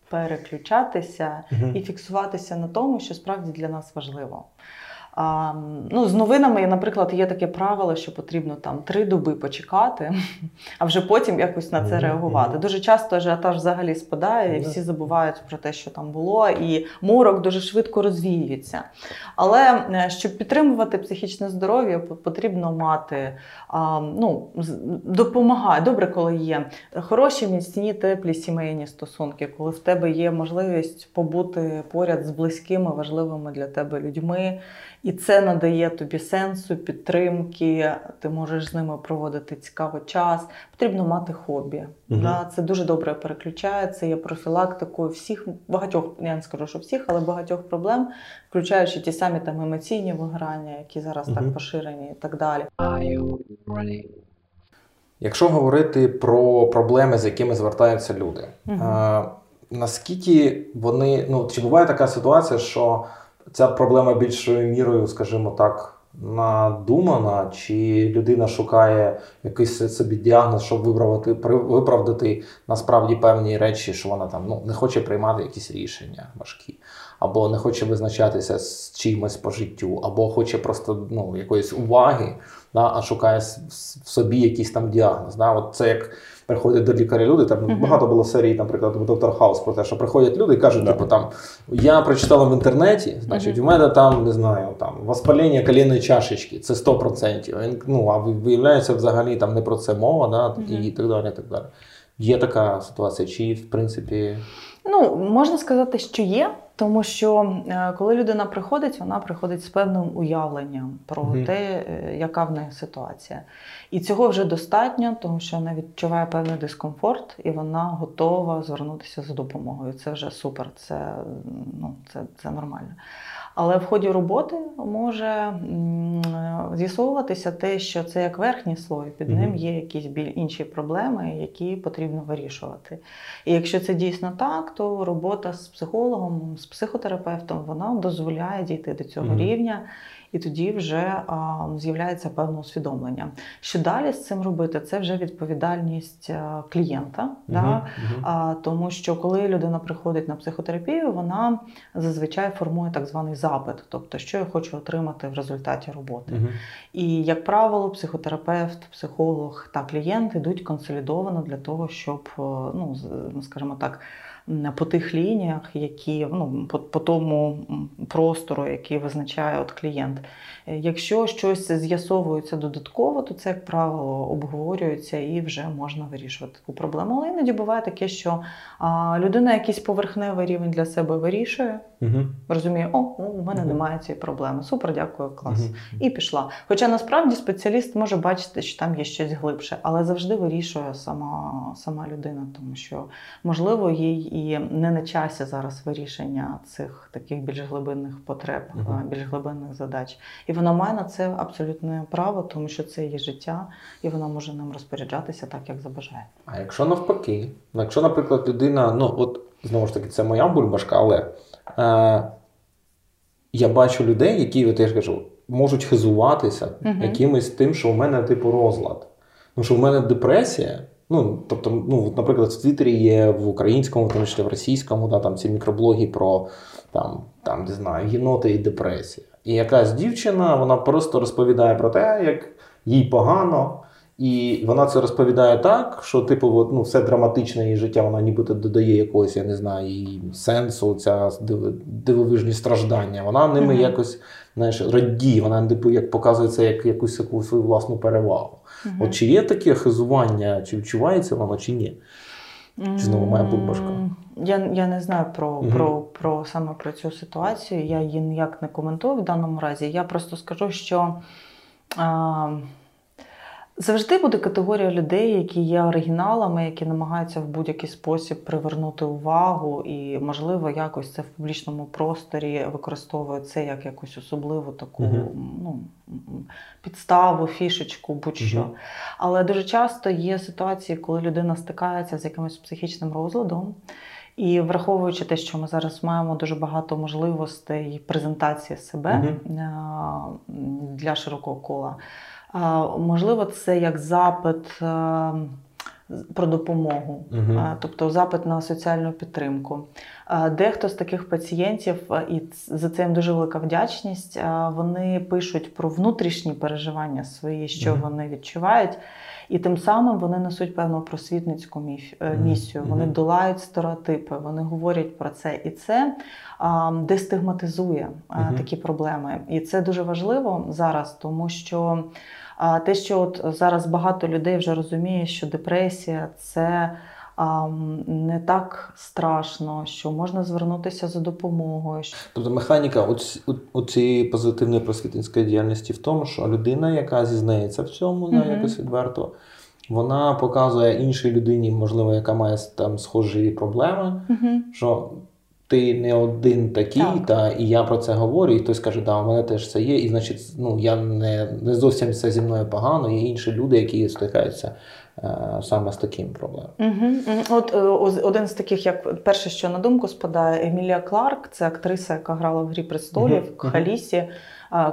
переключатися угу. і фіксуватися на тому, що справді для нас важливо. А, ну, з новинами, наприклад, є таке правило, що потрібно там три доби почекати, а вже потім якось на це реагувати. Дуже часто ажіотаж взагалі спадає, і всі забувають про те, що там було, і морок дуже швидко розвіюється. Але щоб підтримувати психічне здоров'я, потрібно мати, а, ну, допомагає. Добре, коли є хороші, міцні, теплі сімейні стосунки, коли в тебе є можливість побути поряд з близькими, важливими для тебе людьми. І це надає тобі сенсу, підтримки, ти можеш з ними проводити цікавий час. Потрібно мати хобі. Угу. Да? Це дуже добре переключає, це є профілактикою всіх, багатьох, я не скажу, що всіх, але багатьох проблем, включаючи ті самі там емоційні вигорання, які зараз угу. так поширені і так далі. Якщо говорити про проблеми, з якими звертаються люди, угу. а, наскільки вони, ну, чи буває така ситуація, що ця проблема більшою мірою, скажімо так, надумана, чи людина шукає якийсь собі діагноз, щоб виправдати, виправдати насправді певні речі, що вона там, ну, не хоче приймати якісь рішення важкі, або не хоче визначатися з чимось по життю, або хоче просто, ну, якоїсь уваги, да, а шукає в собі якийсь там діагноз. Да? От це як приходять до лікаря люди, там uh-huh. багато було серій, наприклад, у Доктор Хаус про те, що приходять люди і кажуть, yeah. типу, там, я прочитала в інтернеті, значить, uh-huh. у мене там, не знаю, там, воспалення колінної чашечки, це сто відсотків. Ну, а виявляється, взагалі, там, не про це мова, да? uh-huh. і так далі, і так далі. Є така ситуація, чи, в принципі... Ну, можна сказати, що є. Тому що, коли людина приходить, вона приходить з певним уявленням про mm-hmm. те, яка в неї ситуація. І цього вже достатньо, тому що вона відчуває певний дискомфорт, і вона готова звернутися за допомогою. Це вже супер, це, ну, це, це нормально. Але в ході роботи може з'ясовуватися те, що це як верхній слой, під ним є якісь біль, інші проблеми, які потрібно вирішувати. І якщо це дійсно так, то робота з психологом, з психотерапевтом, вона дозволяє дійти до цього mm-hmm. рівня, і тоді вже а, з'являється певне усвідомлення. Що далі з цим робити, це вже відповідальність а, клієнта, mm-hmm. да? а, тому що коли людина приходить на психотерапію, вона зазвичай формує так званий запит, тобто що я хочу отримати в результаті роботи. Mm-hmm. І, як правило, психотерапевт, психолог та клієнт йдуть консолідовано для того, щоб, ну, скажімо так, по тих лініях, які, ну, по, по тому простору, який визначає от клієнт. Якщо щось з'ясовується додатково, то це, як правило, обговорюється і вже можна вирішувати таку проблему. Але іноді буває таке, що а, людина якийсь поверхневий рівень для себе вирішує, угу. розуміє, о, ну, у мене угу. немає цієї проблеми, супер, дякую, клас, угу. і пішла. Хоча насправді спеціаліст може бачити, що там є щось глибше, але завжди вирішує сама, сама людина, тому що, можливо, їй і не на часі зараз вирішення цих таких більш глибинних потреб, uh-huh. більш глибинних задач. І вона має на це абсолютне право, тому що це її життя, і вона може ним розпоряджатися так, як забажає. А якщо навпаки? Якщо, наприклад, людина, ну от, знову ж таки, це моя бульбашка, але е, я бачу людей, які, от я ж кажу, можуть хизуватися uh-huh. якимось тим, що у мене, типу, розлад. Ну, що в мене депресія. Ну, тобто, ну, наприклад, в Твіттері є, в українському, в тому числі в російському, да, там ці мікроблоги про, там, там, не знаю, єноти і депресія. І якась дівчина, вона просто розповідає про те, як їй погано, і вона це розповідає так, що, типу, от, ну, все драматичне її життя, вона нібито додає якогось, я не знаю, її сенсу, ця дивовижні страждання. Вона ними mm-hmm. якось, знаєш, радіє, вона, типу, як показує це як якусь таку свою власну перевагу. Mm-hmm. От чи є таке хизування, чи відчувається воно, чи ні? Чи знову моя бульбашка? Я, я не знаю про, mm-hmm. про, про саме про цю ситуацію, я її ніяк не коментую в даному разі. Я просто скажу, що а, завжди буде категорія людей, які є оригіналами, які намагаються в будь-який спосіб привернути увагу і, можливо, якось це в публічному просторі використовують це як якусь особливу таку uh-huh. ну, підставу, фішечку, будь-що. Uh-huh. Але дуже часто є ситуації, коли людина стикається з якимось психічним розладом. І враховуючи те, що ми зараз маємо дуже багато можливостей презентації себе uh-huh. для широкого кола, можливо, це як запит про допомогу, uh-huh. тобто запит на соціальну підтримку. Дехто з таких пацієнтів, і за це їм дуже велика вдячність, вони пишуть про внутрішні переживання свої, що uh-huh. вони відчувають, і тим самим вони несуть певну просвітницьку міф, місію, uh-huh. вони долають стереотипи, вони говорять про це, і це дестигматизує uh-huh. такі проблеми. І це дуже важливо зараз, тому що А те, що от зараз багато людей вже розуміє, що депресія – це а, не так страшно, що можна звернутися за допомогою. Тобто механіка цієї позитивної просвітницької діяльності в тому, що людина, яка зізнається в цьому mm-hmm. да, якось відверто, вона показує іншій людині, можливо, яка має там схожі проблеми, mm-hmm. що ти не один такий, так. та, і я про це говорю, і хтось каже, да, у мене теж це є, і значить, ну, я не, не зовсім це зі мною погано, є інші люди, які стикаються е, саме з таким проблемом. Угу. От о, один з таких, як перше, що на думку спадає, Емілія Кларк, це актриса, яка грала в «Грі престолів», угу. в «Халісі»,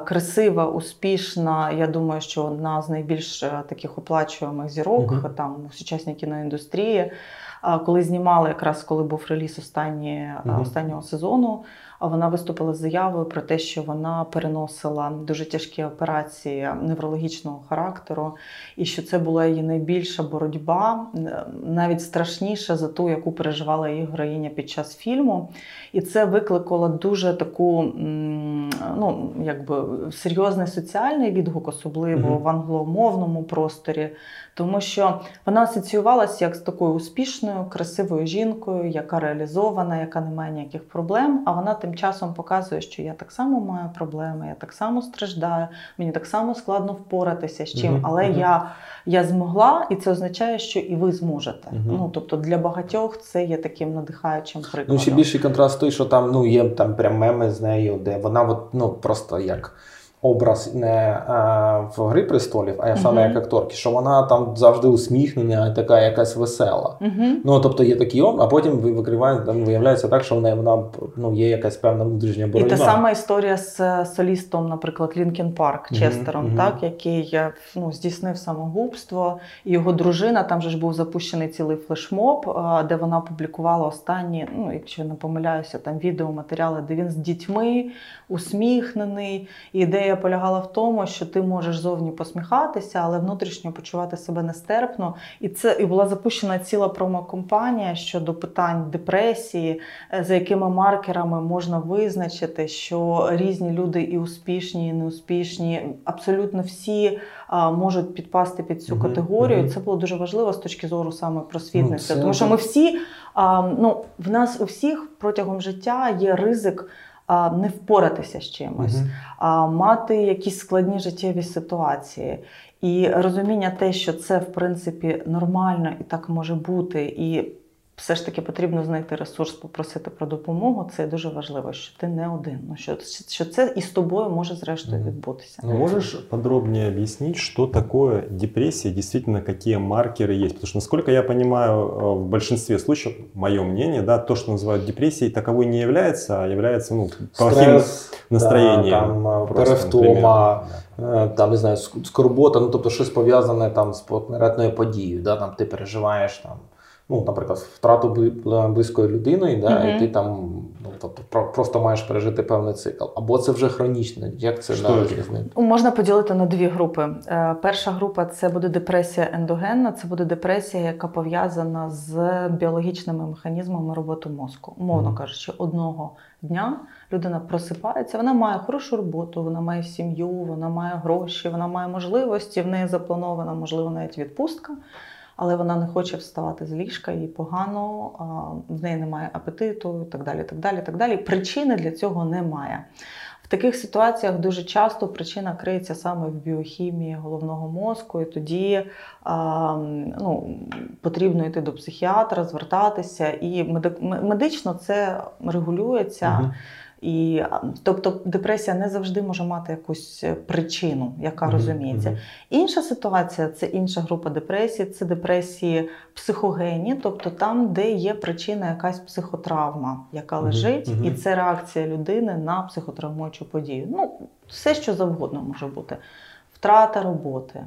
красива, успішна, я думаю, що одна з найбільш таких оплачуваних зірок угу. там у сучасній кіноіндустрії. Коли знімали, якраз коли був реліз останні, mm-hmm. останнього сезону, вона виступила з заявою про те, що вона переносила дуже тяжкі операції неврологічного характеру, і що це була її найбільша боротьба, навіть страшніша за ту, яку переживала її героїня під час фільму. І це викликало дуже таку, ну, якби серйозний соціальний відгук, особливо mm-hmm. в англомовному просторі, тому що вона асоціювалася як з такою успішною, красивою жінкою, яка реалізована, яка не має ніяких проблем, а вона тим часом показує, що я так само маю проблеми, я так само страждаю, мені так само складно впоратися з чим, mm-hmm. але mm-hmm. я, я змогла, і це означає, що і ви зможете. Mm-hmm. Ну, тобто для багатьох це є таким надихаючим прикладом. Ну, ще більший контраст той, що там, ну, є там прям меми з нею, де вона от, ну, просто як образ не а, в «Грі престолів», а я саме uh-huh. як акторки, що вона там завжди усміхнена, така якась весела. Uh-huh. Ну, тобто є такий образ, а потім викриває, там, виявляється так, що вона, вона ну, є якась певна внутрішня боротьба. І та сама історія з солістом, наприклад, Лінкін Парк, Честером, uh-huh. так, який ну, здійснив самогубство, і його дружина, там же ж був запущений цілий флешмоб, де вона публікувала останні, ну, якщо не помиляюся, там відеоматеріали, де він з дітьми, усміхнений, і де я полягала в тому, що ти можеш зовні посміхатися, але внутрішньо почувати себе нестерпно. І це і була запущена ціла промокомпанія щодо питань депресії, за якими маркерами можна визначити, що різні люди і успішні, і неуспішні, абсолютно всі а, можуть підпасти під цю категорію. Mm-hmm. Це було дуже важливо з точки зору саме просвітництва. Mm-hmm. Тому що ми всі, а, ну, в нас у всіх протягом життя є ризик не впоратися з чимось, uh-huh. а мати якісь складні життєві ситуації. І розуміння те, що це, в принципі, нормально і так може бути, і все ж таки потрібно знайти ресурс, попросити про допомогу. Це дуже важливо, що ти не один. Ну, що, що це і з тобою може зрештою відбутися. Ну, можеш подробніше об'яснити, що таке депресія, дійсно, які маркери є? Тому що, наскільки я розумію, в більшості случаїв, моє мнення, да, то, що називають депресією, таковою не є, а є, ну, плохим настроєнням. Да, перевтома, там, не знаю, скорбота, ну, тобто щось пов'язане там з конкретною подією, да, там ти переживаєш там, ну, наприклад, втрату близької людини, да, mm-hmm. і ти там, ну, тобто, просто маєш пережити певний цикл. Або це вже хронічне, як це розрізнити? Можна поділити на дві групи. Перша група – це буде депресія ендогенна, це буде депресія, яка пов'язана з біологічними механізмами роботи мозку. Умовно mm-hmm. кажучи, одного дня людина просипається, вона має хорошу роботу, вона має сім'ю, вона має гроші, вона має можливості, в неї запланована, можливо, навіть відпустка. Але вона не хоче вставати з ліжка, їй погано, в неї немає апетиту, і так далі, так далі, так далі. Причини для цього немає. В таких ситуаціях дуже часто причина криється саме в біохімії головного мозку, і тоді ну, потрібно йти до психіатра, звертатися, і медично це регулюється. Угу. І, тобто депресія не завжди може мати якусь причину, яка mm-hmm. розуміється. Mm-hmm. Інша ситуація, це інша група депресій, це депресії психогенні, тобто там, де є причина якась психотравма, яка лежить, mm-hmm. і це реакція людини на психотравмуючу подію. Ну, все, що завгодно може бути. Втрата роботи,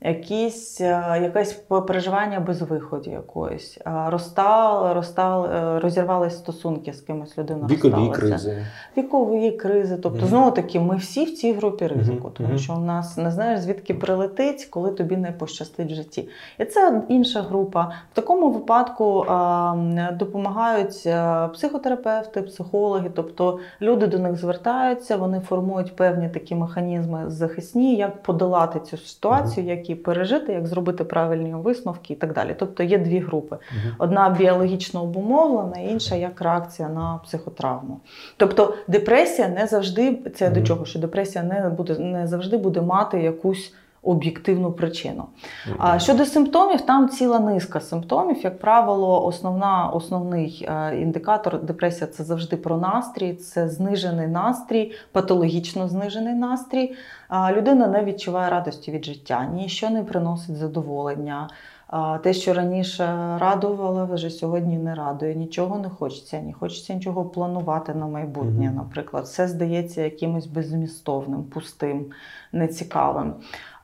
якісь, якесь переживання без виходу якоїсь, розстал, розстал, розірвались стосунки з кимось, людина розсталася. Вікові кризи. Вікові кризи. Тобто, mm-hmm. знову таки, ми всі в цій групі ризику, mm-hmm. тому що в нас не знаєш, звідки прилетить, коли тобі не пощастить в житті. І це інша група. В такому випадку а, допомагають психотерапевти, психологи, тобто люди до них звертаються, вони формують певні такі механізми захисні, як подолати цю ситуацію, mm-hmm. як її пережити, як зробити правильні висновки і так далі. Тобто є дві групи. Одна біологічно обумовлена, інша як реакція на психотравму. Тобто депресія не завжди, це mm-hmm. до чого, що депресія не, буде, не завжди буде мати якусь об'єктивну причину. Mm-hmm. А щодо симптомів, там ціла низка симптомів. Як правило, основна, основний е, індикатор депресія – це завжди про настрій, це знижений настрій, патологічно знижений настрій. А людина не відчуває радості від життя, ніщо не приносить задоволення. А те, що раніше радувало, вже сьогодні не радує. Нічого не хочеться, не хочеться нічого планувати на майбутнє, mm-hmm. наприклад. Все здається якимось беззмістовним, пустим, нецікавим.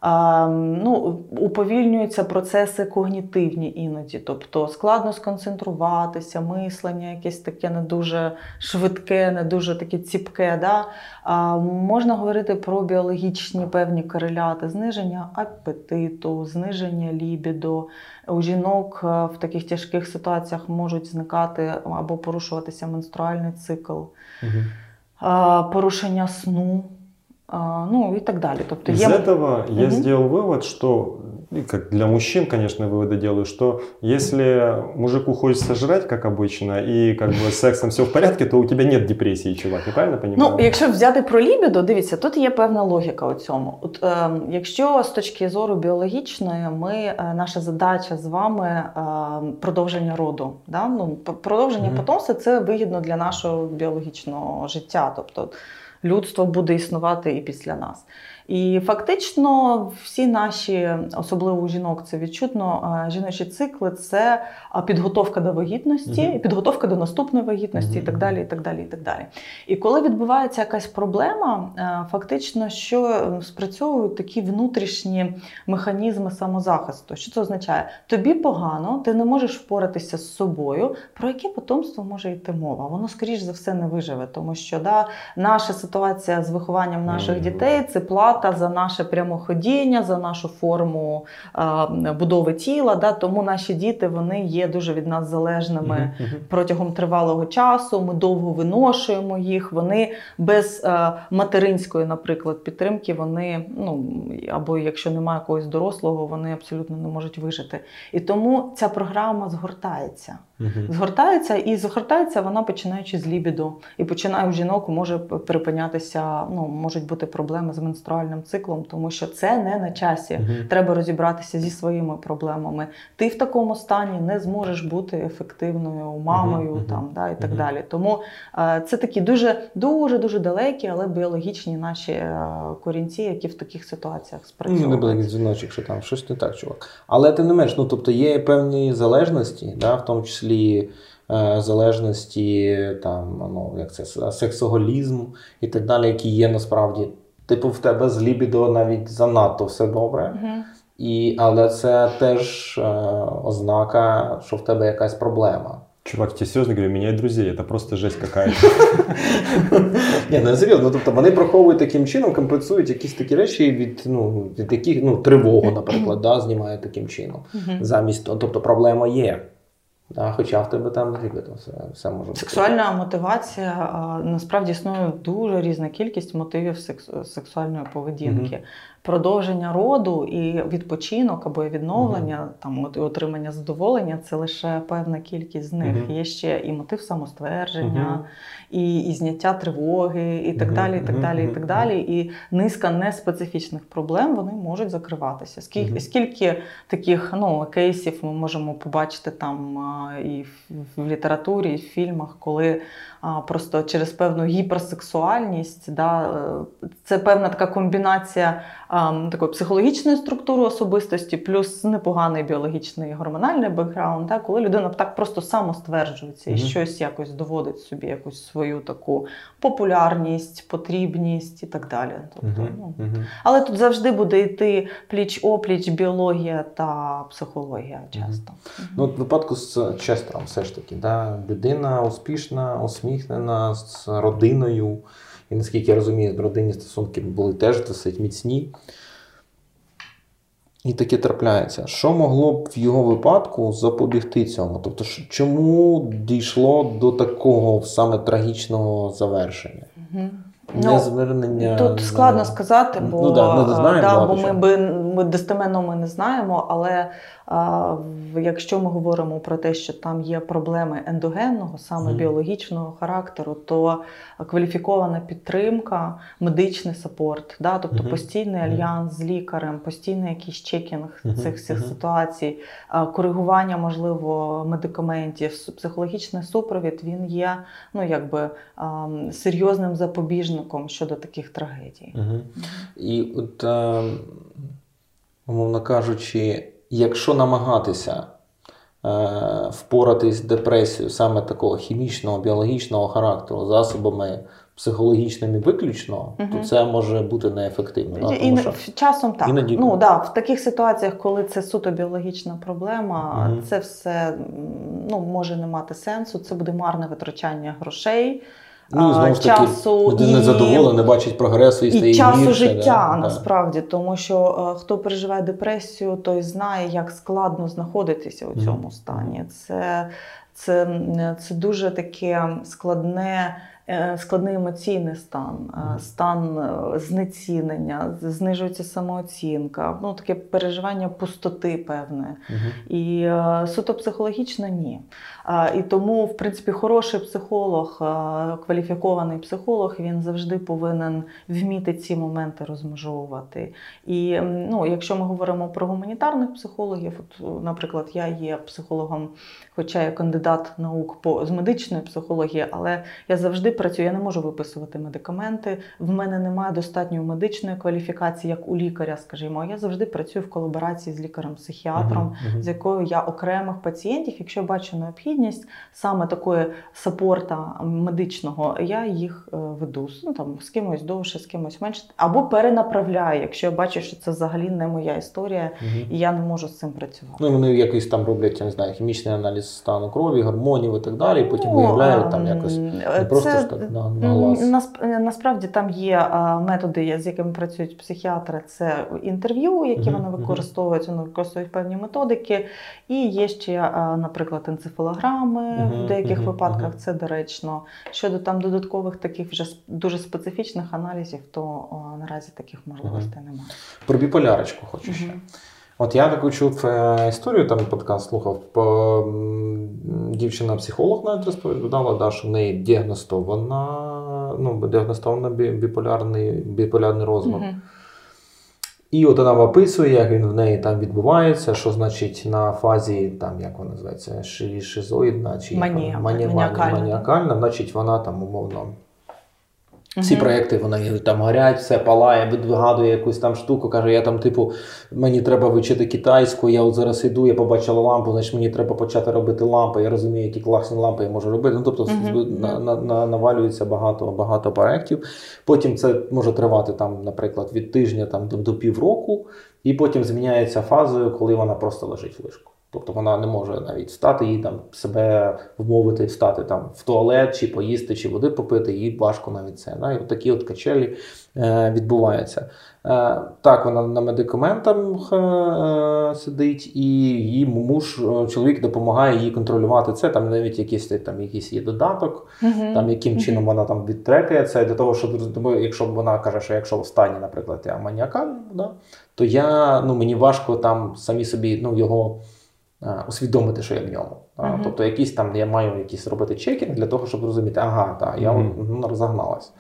А, ну, уповільнюються процеси когнітивні іноді, тобто складно сконцентруватися, мислення якесь таке не дуже швидке, не дуже таке ціпке. Да? А, можна говорити про біологічні певні кореляти, зниження апетиту, зниження лібідо. У жінок в таких тяжких ситуаціях можуть зникати або порушуватися менструальний цикл, угу. а, порушення сну. Ну и так далее. Тобто, Из я... этого угу. я сделал вывод, что, как для мужчин, конечно, выводы делаю, что если мужику хочется жрать, как обычно, и как бы с сексом все в порядке, то у тебя нет депрессии, чувак, я правильно понимаю? Ну, якщо взяти про лібідо, дивіться, тут є певна логіка у цьому. От, е, якщо з точки зору біологічної, ми, е, наша задача з вами е, продовження роду. Да? Ну, продовження mm-hmm. потомства – це вигідно для нашого біологічного життя. Тобто, людство буде існувати і після нас. І фактично всі наші, особливо у жінок це відчутно, жіночі цикли – це підготовка до вагітності, uh-huh. підготовка до наступної вагітності uh-huh. і так далі, і так далі, і так далі. І коли відбувається якась проблема, фактично, що спрацьовують такі внутрішні механізми самозахисту. Що це означає? Тобі погано, ти не можеш впоратися з собою, про яке потомство може йти мова? Воно, скоріш за все, не виживе, тому що да, наша ситуація з вихованням наших uh-huh. дітей – це плата за наше прямоходіння, за нашу форму а, будови тіла. Да? Тому наші діти, вони є дуже від нас залежними mm-hmm. протягом тривалого часу, ми довго виношуємо їх, вони без а, материнської, наприклад, підтримки, вони, ну, або якщо немає когось дорослого, вони абсолютно не можуть вижити. І тому ця програма згортається. Uh-huh. Згортається, і згортається вона починаючи з лібіду. І починає у жінок може припинятися, ну, можуть бути проблеми з менструальним циклом, тому що це не на часі. Uh-huh. Треба розібратися зі своїми проблемами. Ти в такому стані не зможеш бути ефективною мамою, uh-huh. там, да, і так uh-huh. далі. Тому е, це такі дуже-дуже далекі, але біологічні наші е, корінці, які в таких ситуаціях спрацьовують. Не буде дзвіночок, що там щось не так, чувак. Але тим не менш, ну, тобто є певні залежності, да, в тому числі і залежності, там, ну, як це, сексоголізм і так далі, які є насправді. Типу в тебе з лібідо навіть занадто все добре, mm-hmm. і, але це теж е, ознака, що в тебе якась проблема. Чувак, я серйозно говорю, міняй друзей, це просто жесть какая-то. Ні, ну серйозно, тобто вони приховують таким чином, компенсують якісь такі речі від, ну, від яких, ну, тривогу, наприклад, да, знімають таким чином. Замість, тобто проблема є. А хоча в тебе там лібідо, все, все може бути. Сексуальна мотивація, а, насправді існує дуже різна кількість мотивів сексу, сексуальної поведінки. Mm-hmm. Продовження роду і відпочинок або відновлення, mm-hmm. там, от, отримання задоволення – це лише певна кількість з них. Mm-hmm. Є ще і мотив самоствердження, mm-hmm. і, і зняття тривоги, і так далі, і так далі, і так далі. І низка неспецифічних проблем, вони можуть закриватися. Скільки, mm-hmm. скільки таких, ну, кейсів ми можемо побачити там і в літературі, і в фільмах, коли а, просто через певну гіперсексуальність, да, це певна така комбінація такої психологічної структури особистості, плюс непоганий біологічний гормональний бекграунд, да, коли людина так просто самостверджується і mm-hmm. щось якось доводить собі, якусь свою таку популярність, потрібність і так далі. Тобто, mm-hmm. ну. mm-hmm. Але тут завжди буде йти пліч-опліч біологія та психологія часто. Mm-hmm. Mm-hmm. Ну, в випадку з Честером все ж таки, да? Людина успішна, усміхнена, з родиною. І, наскільки я розумію, родинні стосунки були теж досить міцні. І таке трапляється. Що могло б в його випадку запобігти цьому? Тобто, чому дійшло до такого саме трагічного завершення? Угу. Ну, звернення... Тут складно сказати, бо, ну, да, ми, знаємо, да, бо ми, би, ми достеменно ми не знаємо, але а, якщо ми говоримо про те, що там є проблеми ендогенного, саме mm. біологічного характеру, то кваліфікована підтримка, медичний сапорт, да, тобто mm-hmm. постійний альянс mm-hmm. з лікарем, постійний якийсь чекінг mm-hmm. цих всіх mm-hmm. ситуацій, коригування, можливо, медикаментів, психологічний супровід, він є, ну, якби, а, серйозним запобіжним щодо таких трагедій. Угу. І от, е, умовно кажучи, якщо намагатися е, впоратись з депресією саме такого хімічного, біологічного характеру засобами психологічними виключно, угу. то це може бути неефективно. Да? Тому, що... Часом так. Іноді... Ну, да, в таких ситуаціях, коли це суто біологічна проблема, угу. це все, ну, може не мати сенсу, це буде марне витрачання грошей, ну, знову ж таки, людина незадоволена, не бачить прогресу і стає гірше. І часу гірше, життя, да, насправді, тому що хто переживає депресію, той знає, як складно знаходитися у цьому mm. стані. Це, це, це дуже таке складне, складний емоційний стан, стан знецінення, знижується самооцінка, ну, таке переживання пустоти певне. Uh-huh. І суто психологічно – ні. І тому, в принципі, хороший психолог, кваліфікований психолог, він завжди повинен вміти ці моменти розмежовувати. І, ну, якщо ми говоримо про гуманітарних психологів, от, наприклад, я є психологом, хоча я кандидат наук по, з медичної психології, але я завжди працюю, я не можу виписувати медикаменти, в мене немає достатньої медичної кваліфікації, як у лікаря, скажімо. Я завжди працюю в колаборації з лікарем-психіатром, uh-huh, uh-huh. з якою я окремих пацієнтів, якщо я бачу необхідність саме такої сапорта медичного, я їх веду, ну, там, з кимось довше, з кимось менше, або перенаправляю, якщо я бачу, що це взагалі не моя історія, uh-huh. і я не можу з цим працювати. Ну, вони якось там роблять, я не знаю, хімічний аналіз стану крові, гормонів і так далі, і потім ну, виявляють там якось... Це, на, на насправді там є а, методи, з якими працюють психіатри, це інтерв'ю, які mm-hmm. вони використовують, вони використовують певні методики. І є ще, а, наприклад, енцефалограми, mm-hmm. в деяких mm-hmm. випадках mm-hmm. це доречно. Щодо там додаткових таких вже дуже специфічних аналізів, то о, наразі таких можливостей mm-hmm. немає. Про біполярочку хочу mm-hmm. ще. От я таку чув історію, там подкаст слухав, дівчина-психолог навіть розповідала, да, що в неї діагностована, ну, діагностована біполярний, біполярний розлад. Mm-hmm. І от вона описує, як він в неї там відбувається, що значить на фазі, там, як вона називається, шизоїдна, чи маніакальна. Мані, маніакальна. маніакальна, значить вона там умовно. Всі угу. проєкти, вони там горять, все палає, відвигадує якусь там штуку, каже, я там типу, мені треба вивчити китайську, я от зараз йду, я побачила лампу, значить мені треба почати робити лампи, я розумію, які класні лампи я можу робити. Ну, тобто угу. на, на, на, навалюється багато, багато проєктів. Потім це може тривати, там, наприклад, від тижня там, до, до півроку, і потім зміняється фазою, коли вона просто лежить в ліжку. Тобто вона не може навіть встати, їй там себе вмовити встати там, в туалет, чи поїсти, чи води попити, їй важко навіть це. Да? І от такі от качелі е, відбуваються. Е, так, вона на медикаментах е, сидить, і її муж, чоловік допомагає їй контролювати це. Там навіть якийсь, там, якийсь є додаток, uh-huh. там, яким uh-huh. чином вона там відтрекає це. Для того, щоб, якщо вона каже, що якщо в стані, наприклад, я маніакальний, да? то я, ну, мені важко там самі собі ну, його... усвідомити, що я в ньому. Uh-huh. Тобто якісь там, я маю якісь робити чекінг для того, щоб розуміти, ага, так, я uh-huh. розогналась.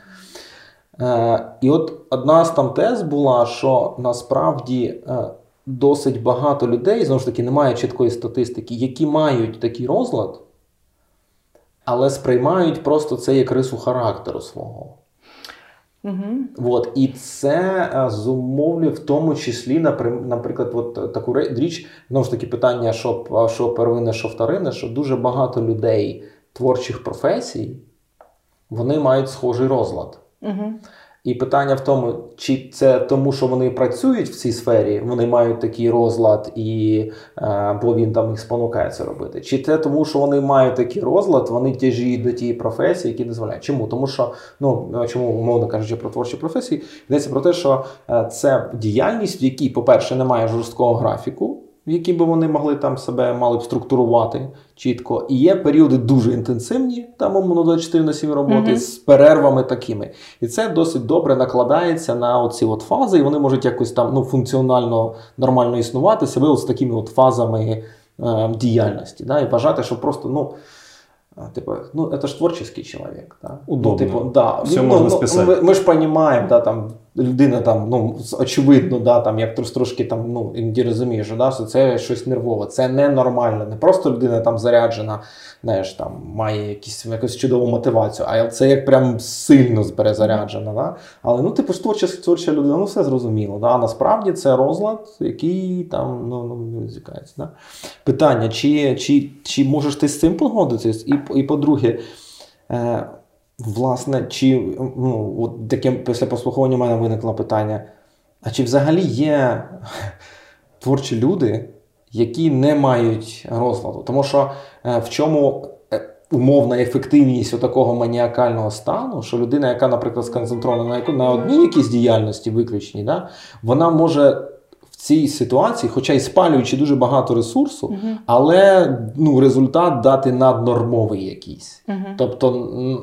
Е, і от одна з там тез була, що насправді е, досить багато людей, знову ж таки, немає чіткої статистики, які мають такий розлад, але сприймають просто це як рису характеру свого. Угу. От, і це зумовлює в тому числі, наприклад, от таку річ, знову ж таки, питання, що, що первинне, що вторинне, що дуже багато людей творчих професій, вони мають схожий розлад. Угу. І питання в тому, чи це тому, що вони працюють в цій сфері, вони мають такий розлад, і, е, бо він там їх спонукає це робити. Чи це тому, що вони мають такий розлад, вони тяжіють до тієї професії, які дозволяють. Чому? Тому що, ну, чому, умовно кажучи, про творчі професії, йдеться про те, що це діяльність, в якій, по-перше, немає жорсткого графіку, в які б вони могли там себе мали б структурувати чітко. І є періоди дуже інтенсивні, там умовно двадцять чотири на сім роботи, mm-hmm. з перервами такими. І це досить добре накладається на оці от фази, і вони можуть якось там ну, функціонально нормально існувати себе от з такими от фазами е, діяльності. Да? І вважати, що просто, ну, типу, ну, это ж творческий человек. Да? Удобно. Ну, типу, да. Все ну, можна ну, списати. Ми, ми ж розуміємо, да, там, людина там, ну, очевидно, да, там, як трошки там, ну, іноді розумієш, що да, це щось нервове, це ненормально. Не просто людина там заряджена, знаєш, там, має якісь, якусь чудову мотивацію, а це як прям сильно перезаряджена. Да? Але, ну, типу, творча, творча людина, ну, все зрозуміло. Да? А насправді це розлад, який там, ну, не зікається. Да? Питання, чи, чи, чи можеш ти з цим погодитись? І, і по-друге, е- власне, чи, ну, от таким після послуховування в мене виникло питання, а чи взагалі є творчі люди, які не мають розладу? Тому що е, в чому умовна ефективність такого маніакального стану, що людина, яка, наприклад, сконцентрована на, на одній якійсь діяльності виключній, да, вона може в цій ситуації, хоча й спалюючи дуже багато ресурсу, uh-huh. але ну, результат дати наднормовий якийсь, uh-huh. тобто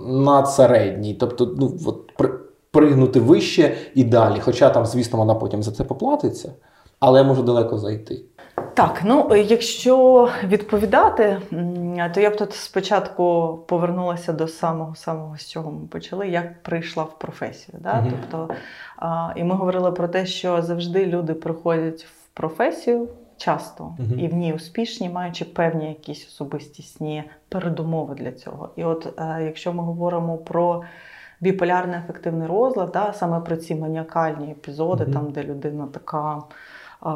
надсередній, тобто ну, от, при, пригнути вище і далі, хоча там, звісно, вона потім за це поплатиться, але може далеко зайти. Так, ну, якщо відповідати, то я б тут спочатку повернулася до самого-самого, з чого ми почали, як прийшла в професію. Да? Mm-hmm. Тобто, а, і ми говорили про те, що завжди люди приходять в професію часто, mm-hmm. і в ній успішні, маючи певні якісь особистісні передумови для цього. І от, а, якщо ми говоримо про біполярний афективний розлад, да, саме про ці маніакальні епізоди, mm-hmm. там, де людина така...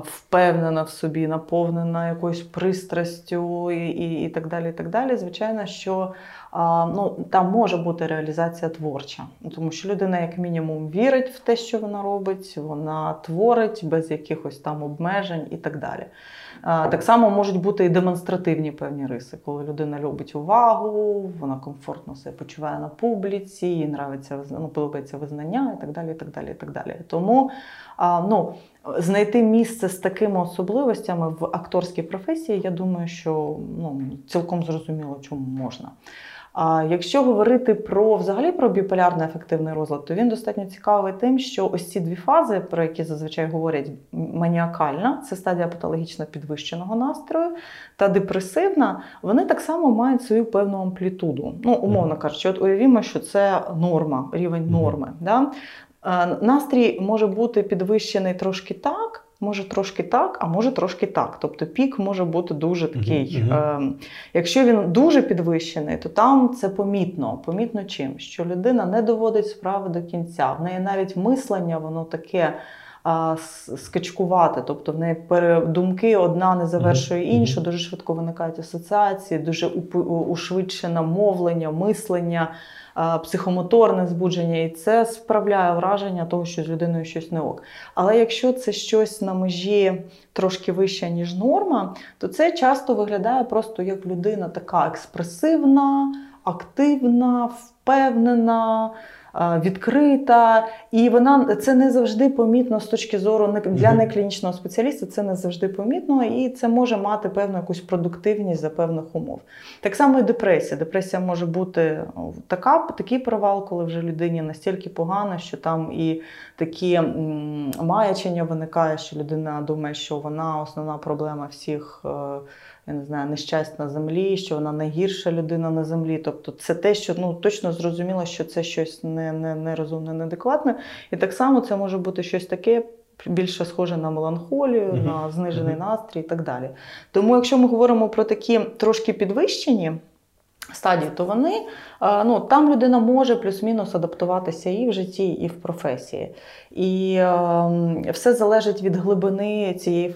впевнена в собі, наповнена якоюсь пристрастю і, і, і так далі, і так далі. Звичайно, що а, ну, там може бути реалізація творча. Тому що людина як мінімум вірить в те, що вона робить, вона творить без якихось там обмежень і так далі. А, так само можуть бути і демонстративні певні риси, коли людина любить увагу, вона комфортно себе почуває на публіці, їй нравиться, ну, подобається визнання і так далі, і так далі, і так далі. Тому, а, ну, знайти місце з такими особливостями в акторській професії, я думаю, що ну, цілком зрозуміло, чому можна. А якщо говорити про взагалі про біполярний афективний розлад, то він достатньо цікавий тим, що ось ці дві фази, про які зазвичай говорять, маніакальна, це стадія патологічно підвищеного настрою, та депресивна, вони так само мають свою певну амплітуду. Ну, умовно кажучи, от уявімо, що це норма, рівень норми. Да? Настрій може бути підвищений трошки так, може трошки так, а може трошки так. Тобто пік може бути дуже такий. Uh-huh. Е, якщо він дуже підвищений, то там це помітно. Помітно чим? Що людина не доводить справи до кінця. В неї навіть мислення, воно таке е, скачкувате. Тобто в неї думки одна не завершує іншу, uh-huh. дуже швидко виникають асоціації, дуже ушвидшене мовлення, мислення, психомоторне збудження, і це справляє враження того, що з людиною щось не ок. Але якщо це щось на межі трошки вище, ніж норма, то це часто виглядає просто як людина така експресивна, активна, впевнена, відкрита, і вона це не завжди помітно з точки зору для неклінічного спеціаліста, це не завжди помітно, і це може мати певну якусь продуктивність за певних умов. Так само і депресія. Депресія може бути така, такий провал, коли вже людині настільки погано, що там і такі маячення виникає, що людина думає, що вона основна проблема всіх, я не знаю, нещасть на землі, що вона найгірша людина на землі. Тобто це те, що ну, точно зрозуміло, що це щось нерозумне, не, не неадекватне. І так само це може бути щось таке, більше схоже на меланхолію, mm-hmm. на знижений mm-hmm. настрій і так далі. Тому якщо ми говоримо про такі трошки підвищені стадії, то вони, ну, там людина може плюс-мінус адаптуватися і в житті, і в професії. І е, все залежить від глибини цієї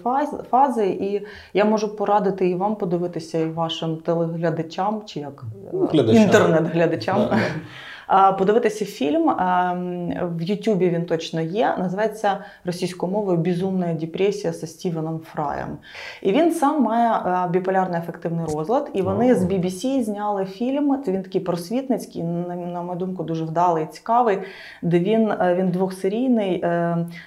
фази. І я можу порадити і вам подивитися, і вашим телеглядачам, чи як глядачам. Інтернет-глядачам, да, да. подивитися фільм. В Ютубі він точно є. Називається російською мовою «Безумна депресія» зі Стівеном Фраєм. І він сам має біполярний афективний розлад. І вони з бі бі сі зняли фільм. Це він такий просвітницький, на мою думку, дуже вдалий і цікавий, де він, він двохсерійний,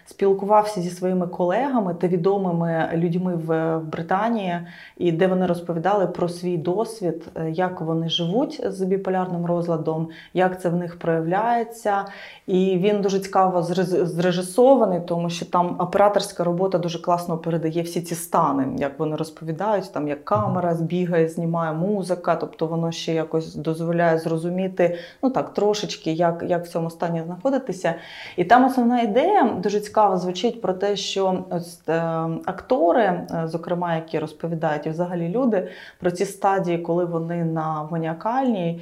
спілкувався зі своїми колегами та відомими людьми в Британії, і де вони розповідали про свій досвід, як вони живуть з біполярним розладом, як це в них проявляється. І він дуже цікаво зрежисований, тому що там операторська робота дуже класно передає всі ці стани, як вони розповідають, там як камера бігає, знімає, музика, тобто воно ще якось дозволяє зрозуміти, ну так, трошечки, як, як в цьому стані знаходитися. І там основна ідея дуже цікаво звучить про те, що ось, е, актори, зокрема, які розповідають, і взагалі люди, про ці стадії, коли вони на маніакальній,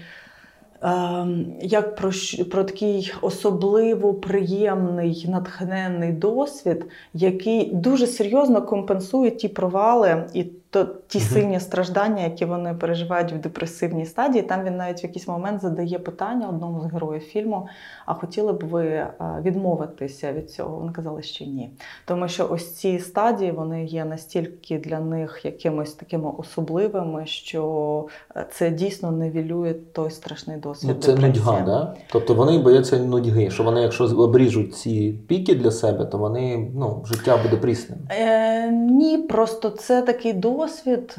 е, як про, про такий особливо приємний, натхненний досвід, який дуже серйозно компенсує ті провали і то ті сильні страждання, які вони переживають в депресивній стадії. Там він навіть в якийсь момент задає питання одному з героїв фільму, а хотіли б ви відмовитися від цього? Вони казали, що ні. Тому що ось ці стадії, вони є настільки для них якимось такими особливими, що це дійсно невілює той страшний досвід депресії. Ну, це нудьга, да? Тобто вони бояться нудьги, що вони, якщо обріжуть ці піки для себе, то вони, ну, життя буде прісним. Е, ні, просто це такий досвід, Досвід,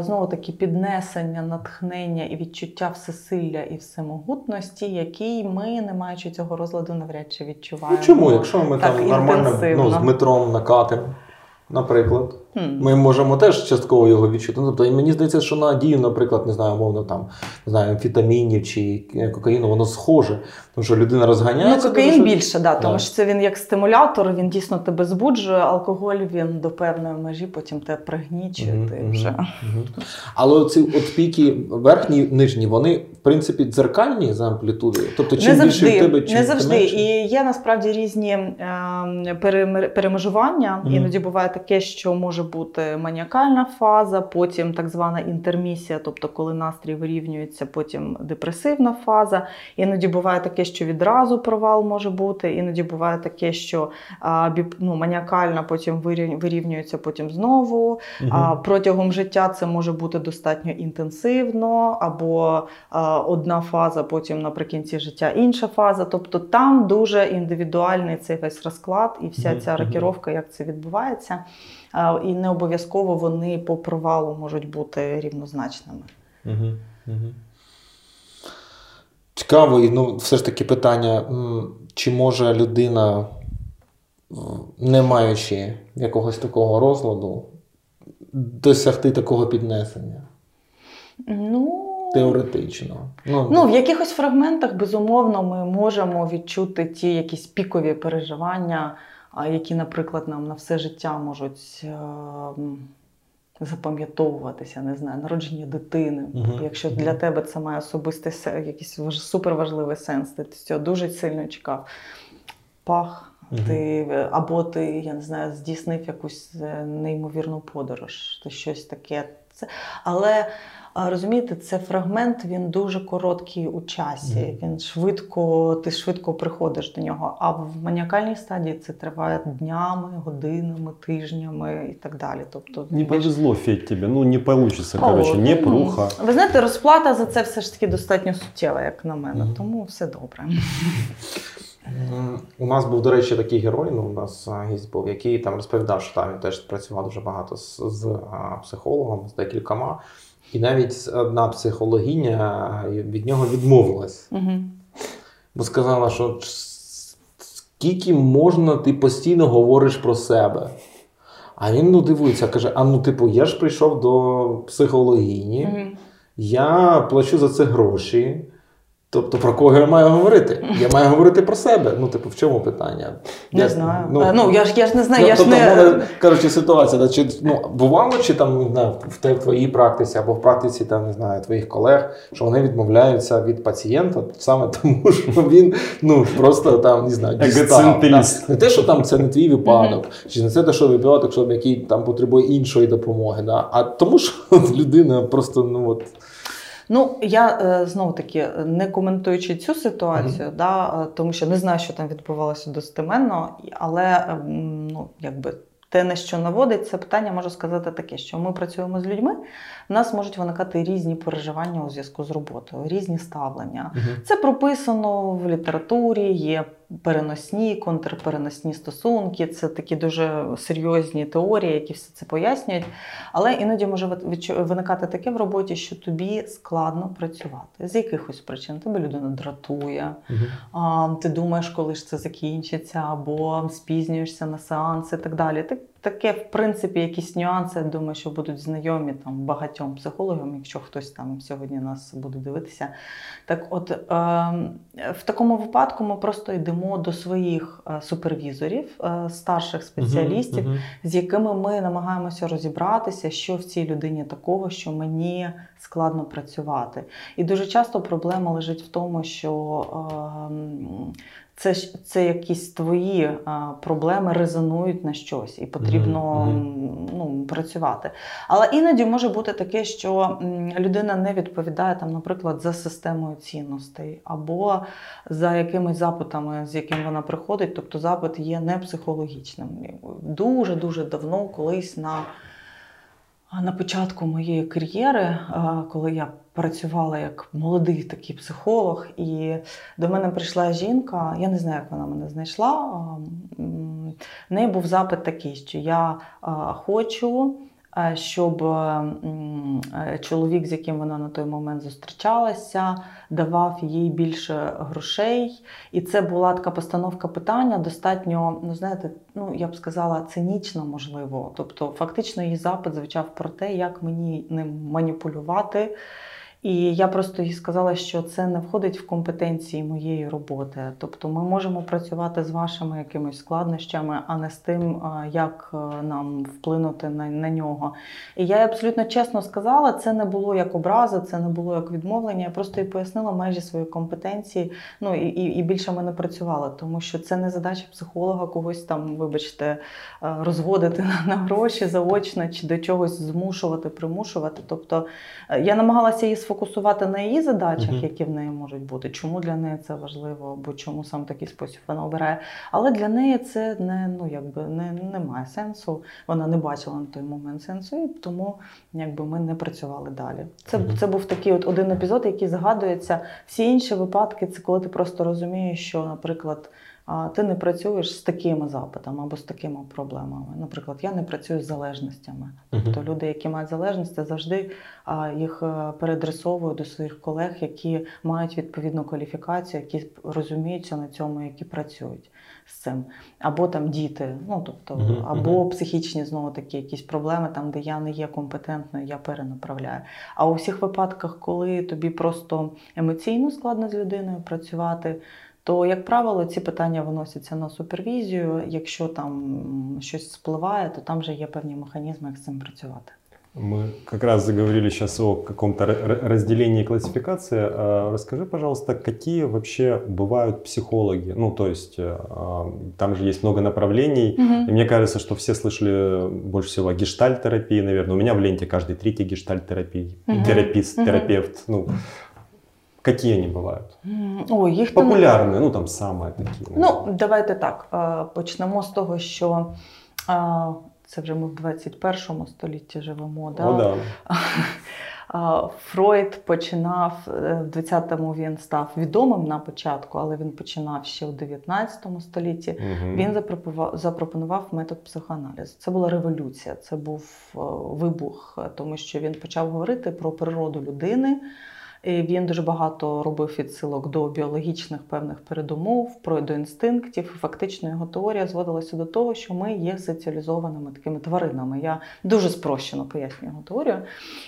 знову таки, піднесення, натхнення і відчуття всесилля і всемогутності, який ми, не маючи цього розладу, навряд чи відчуваємо. Ну, чому? Якщо ми так, там нормально, ну, з Дмитром накатимо, наприклад, hmm. ми можемо теж частково його відчути. Ну, тобто, і мені здається, що на дію, наприклад, не знаю, мовно там, не знаю, амфетамінів чи кокаїну, воно схоже, тому що людина розганяється. Ну, кокаїн тому, що... більше, да, тому yeah. що це він як стимулятор, він дійсно тебе збуджує, алкоголь він до певної межі потім тебе пригнічує. Mm-hmm, вже. Mm-hmm. Але ці от піки верхні, нижні, вони, в принципі, дзеркальні за амплітудою? Тобто, чим не більше завжди, в тебе, чим не завжди. Менше? І є, насправді, різні е, перемежування, mm-hmm. іноді буває таке, що може бути маніакальна фаза, потім так звана інтермісія, тобто коли настрій вирівнюється, потім депресивна фаза. Іноді буває таке, що відразу провал може бути, іноді буває таке, що а, біп, ну, маніакальна потім вирівнюється, потім знову. Угу. А, протягом життя це може бути достатньо інтенсивно, або а, одна фаза, потім наприкінці життя інша фаза. Тобто там дуже індивідуальний цей весь розклад і вся ця рокіровка, як це відбувається. І не обов'язково вони по провалу можуть бути рівнозначними. Угу, угу. цікаво, і ну, все ж таки питання, чи може людина, не маючи якогось такого розладу, досягти такого піднесення? Ну... Теоретично. Ну, ну, в якихось фрагментах, безумовно, ми можемо відчути ті якісь пікові переживання, які, наприклад, нам на все життя можуть е- запам'ятовуватися, не знаю, народження дитини. Угу. Якщо угу. для тебе це має особистий сенс, якийсь суперважливий сенс, ти цього дуже сильно чекав. Пах, угу. ти, або ти, я не знаю, здійснив якусь неймовірну подорож, ти щось таке. Це, але розумієте, це фрагмент, він дуже короткий у часі, mm. він швидко, ти швидко приходиш до нього, а в маніакальній стадії це триває днями, годинами, тижнями і так далі. Тобто, не повезло, Федь, тебе, ну не вийде, коротше, не пруха. Ви знаєте, розплата за це все ж таки достатньо суттєва, як на мене, mm. тому все добре. У нас був, до речі, такий герой, ну, у нас гість був, який там розповідав, що там він теж працював дуже багато з, з психологом, з декількома. І навіть одна психологиня від нього відмовилась. Угу. Бо сказала, що скільки можна, ти постійно говориш про себе. А він, ну, дивується, каже, а ну, типу, я ж прийшов до психологині, угу. я плачу за це гроші. Тобто, про кого я маю говорити? Я маю говорити про себе. Ну, типу, в чому питання? Не я, знаю. Ну, а, ну я, ж, я ж не знаю, ну, я тобто, ж не... Тобто, кажучи, ситуація, чи, ну, бувало, чи там, не знаю, в твоїй практиці, або в практиці, там, не знаю, твоїх колег, що вони відмовляються від пацієнта саме тому, що він, ну, просто, там, не знаю, дістав. Не те, що там це не твій випадок, чи не це те, що випадок, що який там потребує іншої допомоги, да? А тому, що людина просто, ну, от... Ну, я, знову-таки, не коментуючи цю ситуацію, mm-hmm. да, тому що не знаю, що там відбувалося достеменно, але, ну, якби, те, на що наводить це питання, можу сказати таке, що ми працюємо з людьми, в нас можуть виникати різні переживання у зв'язку з роботою, різні ставлення. Mm-hmm. Це прописано в літературі, є переносні, контрпереносні стосунки, це такі дуже серйозні теорії, які все це пояснюють. Але іноді може виникати таке в роботі, що тобі складно працювати. З якихось причин. Тебе людина дратує, угу. ти думаєш, коли ж це закінчиться, або спізнюєшся на сеанси і так далі. Таке, в принципі, якісь нюанси, я думаю, що будуть знайомі там багатьом психологам, якщо хтось там сьогодні нас буде дивитися. Так от, е- в такому випадку ми просто йдемо до своїх е- супервізорів, е- старших спеціалістів, uh-huh, uh-huh. з якими ми намагаємося розібратися, що в цій людині такого, що мені складно працювати. І дуже часто проблема лежить в тому, що е- Це, це якісь твої а, проблеми резонують на щось і потрібно mm-hmm. ну, працювати. Але іноді може бути таке, що людина не відповідає, там, наприклад, за системою цінностей або за якимись запитами, з яким вона приходить. Тобто запит є не психологічним. Дуже-дуже давно, колись на, на початку моєї кар'єри, а, коли я працювала як молодий такий психолог, і до мене прийшла жінка, я не знаю, як вона мене знайшла, в неї був запит такий, що я хочу, щоб чоловік, з яким вона на той момент зустрічалася, давав їй більше грошей. І це була така постановка питання достатньо, ну знаєте, ну я б сказала, цинічно, можливо. Тобто фактично її запит звучав про те, як мені ним маніпулювати. І я просто їй сказала, що це не входить в компетенції моєї роботи. Тобто ми можемо працювати з вашими якимись складнощами, а не з тим, як нам вплинути на, на нього. І я абсолютно чесно сказала, це не було як образа, це не було як відмовлення. Я просто їй пояснила межі своєї компетенції, ну і, і, і більше ми не працювали. Тому що це не задача психолога когось там, вибачте, розводити на, на гроші заочно чи до чогось змушувати, примушувати. Тобто я намагалася її сформувати, фокусувати на її задачах, uh-huh. які в неї можуть бути, чому для неї це важливо, бо чому сам такий спосіб вона обирає. Але для неї це не, ну, якби, не, не має сенсу, вона не бачила на той момент сенсу, і тому якби, ми не працювали далі. Це, uh-huh. це був такий от один епізод, який згадується. Всі інші випадки, це коли ти просто розумієш, що, наприклад, ти не працюєш з такими запитами або з такими проблемами. Наприклад, я не працюю з залежностями. Тобто люди, які мають залежності, завжди їх передресовую до своїх колег, які мають відповідну кваліфікацію, які розуміються на цьому, які працюють з цим. Або там діти, ну, тобто, або психічні, знову такі, якісь проблеми, там, де я не є компетентною, я перенаправляю. А у всіх випадках, коли тобі просто емоційно складно з людиною працювати, то, як правило, ці питання виносяться на супервізію. Якщо там щось спливає, то там вже є певні механізми, як з цим працювати. Мы как раз заговорили сейчас о каком-то разделении классификации. Расскажи, пожалуйста, какие вообще бывают психологи? Ну, то есть, там же есть много направлений. Mm-hmm. И мне кажется, что все слышали больше всего о гештальт-терапии, наверное. У меня в ленте каждый третий гештальт-терапий, mm-hmm. терапист, mm-hmm. терапевт. Ну, какие они бывают? Ой, їх популярні, ну, там, саме такі. Ну, давайте так, почнемо з того, що... Це вже ми в двадцять першому столітті живемо, да? О, да. Фройд починав, в двадцятому він став відомим на початку, але він починав ще у дев'ятнадцятому столітті. Угу. Він запропонував, запропонував метод психоаналізу. Це була революція, це був вибух, тому що він почав говорити про природу людини. І він дуже багато робив відсилок до біологічних певних передумов, про до інстинктів. Фактично його теорія зводилася до того, що ми є соціалізованими такими тваринами. Я дуже спрощено пояснюю його теорію.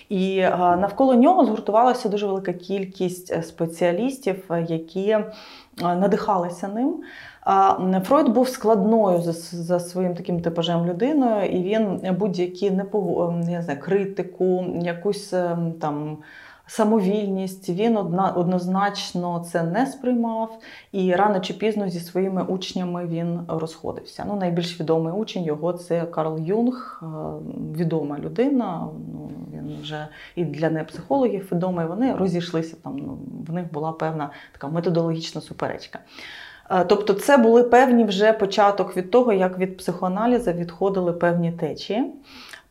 І а, навколо нього згуртувалася дуже велика кількість спеціалістів, які надихалися ним. Фройд був складною за, за своїм таким типажем людиною, і він будь-які непого... я знаю, критику, якусь там... самовільність, він одна, однозначно це не сприймав, і рано чи пізно зі своїми учнями він розходився. Ну, найбільш відомий учень його – це Карл Юнг, відома людина, ну, він вже і для непсихологів відомий, вони розійшлися, там, ну, в них була певна така методологічна суперечка. Тобто це були певні вже початок від того, як від психоаналізу відходили певні течії.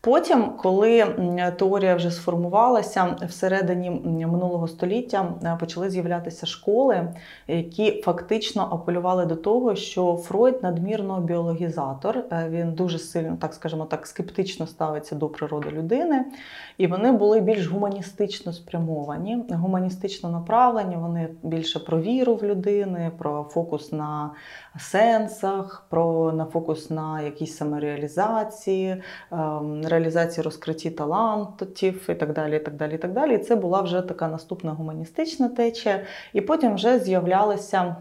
Потім, коли теорія вже сформувалася, всередині минулого століття почали з'являтися школи, які фактично апелювали до того, що Фройд надмірно біологізатор, він дуже сильно, так скажімо так, скептично ставиться до природи людини, і вони були більш гуманістично спрямовані, гуманістично направлені, вони більше про віру в людини, про фокус на сенсах, про на фокус на якісь самореалізації, реалізації розкриття талантів і так далі, і так далі, і так далі. І це була вже така наступна гуманістична течія. І потім вже з'являлася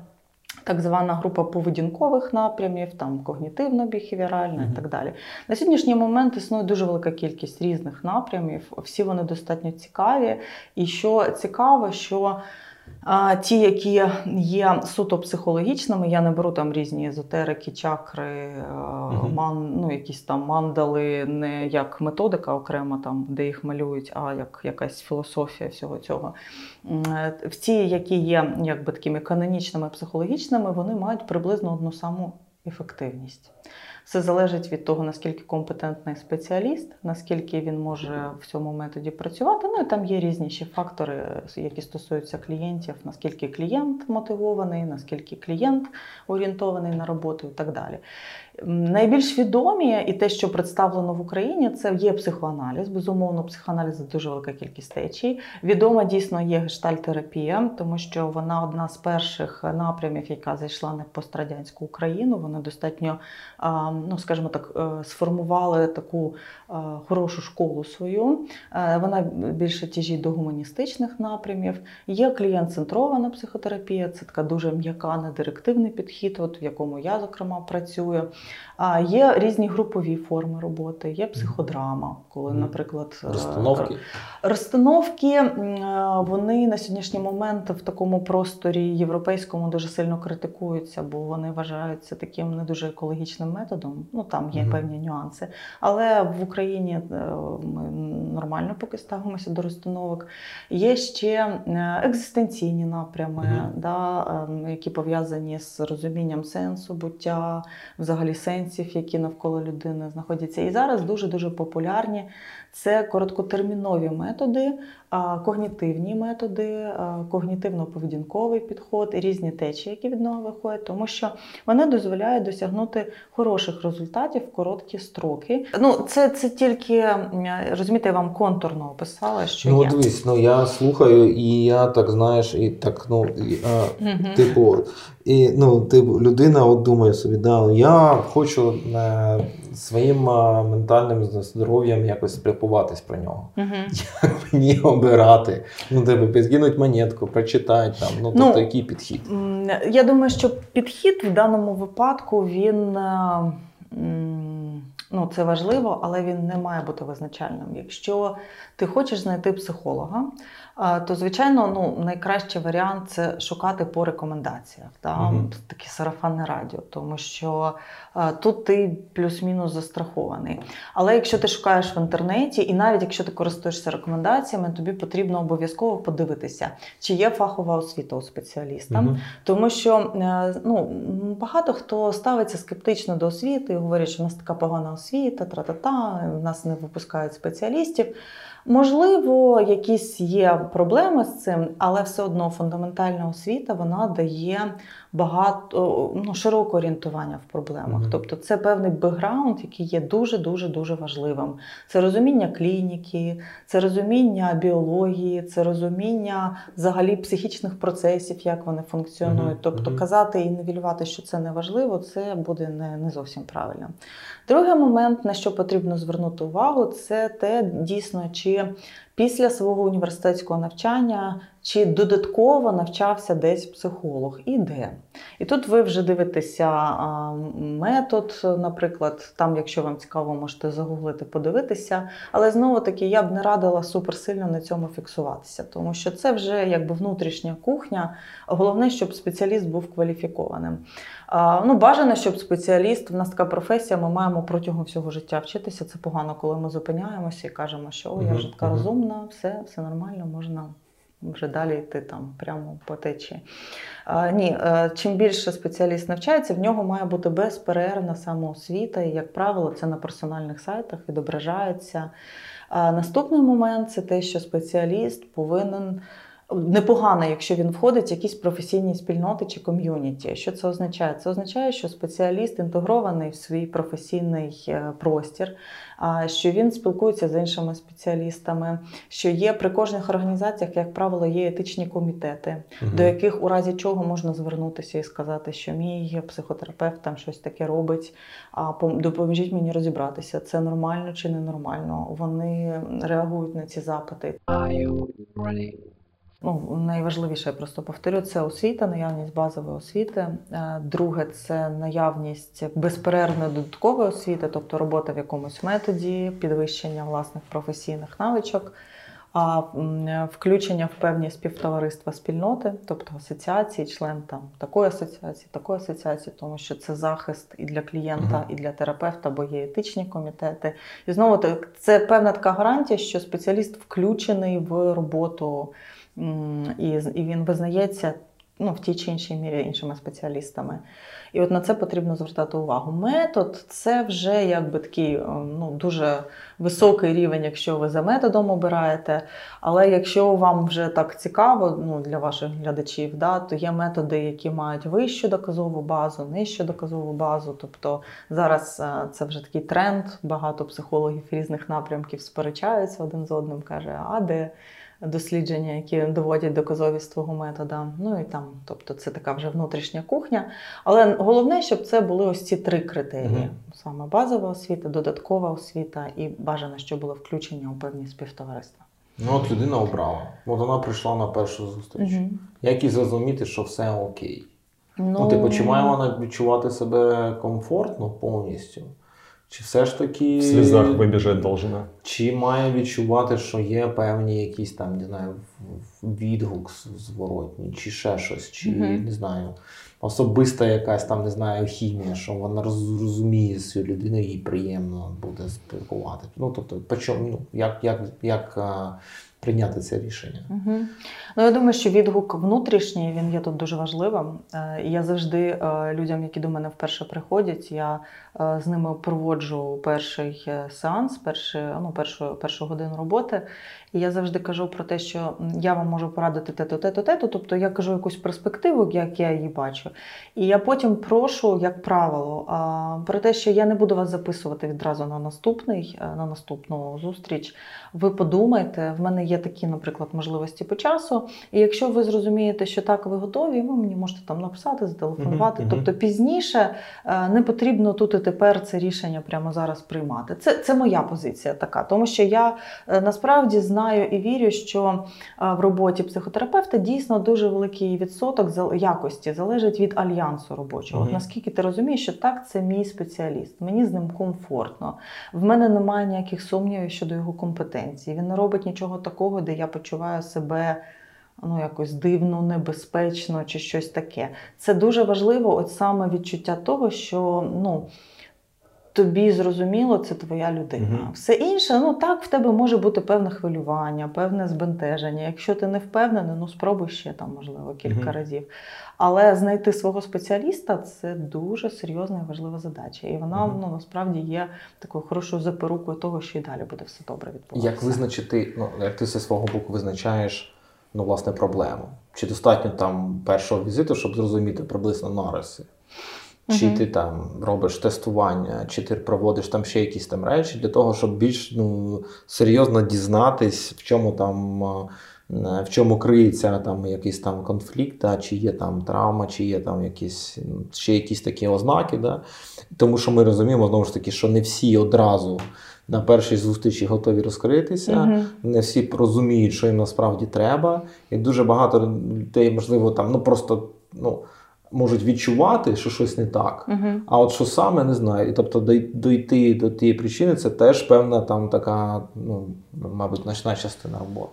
так звана група поведінкових напрямів, там когнітивно-біхевіоральна mm-hmm. і так далі. На сьогоднішній момент існує дуже велика кількість різних напрямів, всі вони достатньо цікаві. І що цікаво, що А ті, які є суто психологічними, я не беру там різні езотерики, чакри, mm-hmm. ман, ну, якісь там мандали, не як методика окремо, там, де їх малюють, а як якась філософія всього цього. Ті, які є якби такими канонічними психологічними, вони мають приблизно одну саму ефективність. Все залежить від того, наскільки компетентний спеціаліст, наскільки він може в цьому методі працювати. Ну і там є різні ще фактори, які стосуються клієнтів, наскільки клієнт мотивований, наскільки клієнт орієнтований на роботу і так далі. Найбільш відомі і те, що представлено в Україні, це є психоаналіз. Безумовно, психоаналіз – дуже велика кількість течій. Відома дійсно є гештальт-терапія, тому що вона одна з перших напрямів, яка зайшла на пострадянську Україну. Вона достатньо, ну, скажімо так, сформували таку хорошу школу свою. Вона більше тяжить до гуманістичних напрямів. Є клієнт-центрована психотерапія, це така дуже м'яка, недирективний підхід, от в якому я, зокрема, працюю. Є різні групові форми роботи, є психодрама, коли, наприклад... Розстановки? Розстановки, вони на сьогоднішній момент в такому просторі європейському дуже сильно критикуються, бо вони вважаються таким не дуже екологічним методом. перекладом. Ну, там є mm-hmm. певні нюанси. Але в Україні ми нормально поки ставимося до розстановок. Є ще екзистенційні напрями, mm-hmm. да, які пов'язані з розумінням сенсу буття, взагалі сенсів, які навколо людини знаходяться. І зараз дуже-дуже популярні це короткотермінові методи, когнітивні методи, когнітивно-поведінковий підход, різні течії, які від нього виходять, тому що вони дозволяють досягнути хороших результатів в короткі строки. Ну, це, це тільки, розумієте, я вам контурно описала, що ну, є. Ну, дивись, ну, я слухаю, і я так, знаєш, і так, ну, і, а, mm-hmm. типу, і, ну, типу, людина от думає собі, да, я хочу е, своїм е, ментальним здоров'ям якось спілкуватись про нього. Mm-hmm. Як мені обирати? Ну, типу, підкинуть монетку, прочитати там, ну, ну тобто, який підхід? Я думаю, що підхід в даному випадку, він... Е, Ну, це важливо, але він не має бути визначальним. Якщо ти хочеш знайти психолога, то, звичайно, ну, найкращий варіант – це шукати по рекомендаціях. Там угу. таке сарафанне радіо, тому що тут ти плюс-мінус застрахований. Але якщо ти шукаєш в інтернеті, і навіть якщо ти користуєшся рекомендаціями, тобі потрібно обов'язково подивитися, чи є фахова освіта у спеціаліста. Угу. Тому що ну, багато хто ставиться скептично до освіти і говорить, що в нас така погана освіта, тра-та-та, в нас не випускають спеціалістів. Можливо, якісь є проблеми з цим, але все одно фундаментальна освіта, вона дає багато, ну, широке орієнтування в проблемах. Mm-hmm. Тобто це певний бекграунд, який є дуже-дуже-дуже важливим. Це розуміння клініки, це розуміння біології, це розуміння взагалі психічних процесів, як вони функціонують. Mm-hmm. Тобто mm-hmm. казати і нівелювати, що це неважливо, це буде не, не зовсім правильно. Другий момент, на що потрібно звернути увагу, це те, дійсно, чи після свого університетського навчання, чи додатково навчався десь психолог, і де. І тут ви вже дивитеся метод, наприклад, там, якщо вам цікаво, можете загуглити, подивитися. Але, знову-таки, я б не радила суперсильно на цьому фіксуватися, тому що це вже якби внутрішня кухня. Головне, щоб спеціаліст був кваліфікованим. Ну, бажано, щоб спеціаліст, в нас така професія, ми маємо протягом всього життя вчитися. Це погано, коли ми зупиняємося і кажемо, що я вже така розумна, все, все нормально, можна вже далі йти там прямо по течії. А, ні, чим більше спеціаліст навчається, в нього має бути безперервна самоосвіта, і, як правило, це на персональних сайтах відображається. А наступний момент – це те, що спеціаліст повинен... Непогано, якщо він входить в якісь професійні спільноти чи ком'юніті. Що це означає? Це означає, що спеціаліст інтегрований в свій професійний простір, що він спілкується з іншими спеціалістами, що є при кожних організаціях, як правило, є етичні комітети, угу. до яких у разі чого можна звернутися і сказати, що мій психотерапевт там щось таке робить, а допоможіть мені розібратися, це нормально чи ненормально. Вони реагують на ці запити. Ну, найважливіше, я просто повторю, це освіта, наявність базової освіти. Друге, це наявність безперервної додаткової освіти, тобто робота в якомусь методі, підвищення власних професійних навичок, включення в певні співтовариства спільноти, тобто асоціації, член там такої асоціації, такої асоціації, тому що це захист і для клієнта, і для терапевта, бо є етичні комітети. І знову це певна така гарантія, що спеціаліст включений в роботу, І, і він визнається ну, в тій чи іншій мірі іншими спеціалістами. І от на це потрібно звертати увагу. Метод – це вже якби такий ну, дуже високий рівень, якщо ви за методом обираєте. Але якщо вам вже так цікаво, ну, для ваших глядачів, да, то є методи, які мають вищу доказову базу, нижчу доказову базу. Тобто зараз це вже такий тренд, багато психологів різних напрямків сперечаються один з одним, каже, а де? Дослідження, які доводять доказовість твого метода. Ну і там, тобто це така вже внутрішня кухня. Але головне, щоб це були ось ці три критерії. Mm-hmm. Саме базова освіта, додаткова освіта і бажано, щоб було включення у певні співтовариства. Ну от людина обрала. От вона прийшла на першу зустріч. Mm-hmm. Як і зрозуміти, що все окей? Ну, ну типу, чи має вона відчувати себе комфортно повністю? Чи все ж таки... В слізах вибіжать должна. Чи має відчувати, що є певні якісь там, не знаю, відгук зворотній, чи ще щось, чи, mm-hmm. не знаю, особиста якась там, не знаю, хімія, що вона розуміє цю людину, їй приємно буде спілкувати. Ну, тобто, почому, ну, як, як, як а, прийняти це рішення? Угу. Ну, я думаю, що відгук внутрішній, він є тут дуже важливим. Я завжди людям, які до мене вперше приходять, я з ними проводжу перший сеанс, першу, ну, першу, першу годину роботи. І я завжди кажу про те, що я вам можу порадити те-то, те-то, те-то. Тобто я кажу якусь перспективу, як я її бачу. І я потім прошу, як правило, про те, що я не буду вас записувати відразу на наступний, на наступну зустріч. Ви подумайте, в мене є такі, наприклад, можливості по часу. І якщо ви зрозумієте, що так, ви готові, ви мені можете там написати, зателефонувати. Mm-hmm. Тобто пізніше не потрібно тут і тепер це рішення прямо зараз приймати. Це, це моя позиція така, тому що я насправді знаю, знаю і вірю, що в роботі психотерапевта дійсно дуже великий відсоток якості залежить від альянсу робочого. Mm-hmm. От наскільки ти розумієш, що так, це мій спеціаліст, мені з ним комфортно, в мене немає ніяких сумнівів щодо його компетенції, він не робить нічого такого, де я почуваю себе ну, якось дивно, небезпечно чи щось таке. Це дуже важливо, от саме відчуття того, що ну, тобі зрозуміло, це твоя людина. Mm-hmm. Все інше, ну так, в тебе може бути певне хвилювання, певне збентеження. Якщо ти не впевнений, ну спробуй ще там, можливо, кілька mm-hmm. разів. Але знайти свого спеціаліста – це дуже серйозна і важлива задача. І вона, mm-hmm. ну, насправді, є такою хорошою запорукою того, що і далі буде все добре відбуватися. Як визначити, ну, як ти зі свого боку визначаєш, ну, власне, проблему? Чи достатньо там першого візиту, щоб зрозуміти приблизно нариси? Чи ти там робиш тестування, чи ти проводиш там ще якісь там речі для того, щоб більш ну, серйозно дізнатись, в чому там, в чому криється там якийсь там конфлікт, да? Чи є там травма, чи є там якісь, ще якісь такі ознаки, да? Тому що ми розуміємо, знову ж таки, що не всі одразу на першій зустрічі готові розкритися, uh-huh. не всі розуміють, що їм насправді треба, і дуже багато людей, можливо, там, ну просто, ну, можуть відчувати, що щось не так, uh-huh. а от що саме, не знаю. І тобто дійти до тієї причини, це теж певна там така, ну, мабуть, значна частина роботи.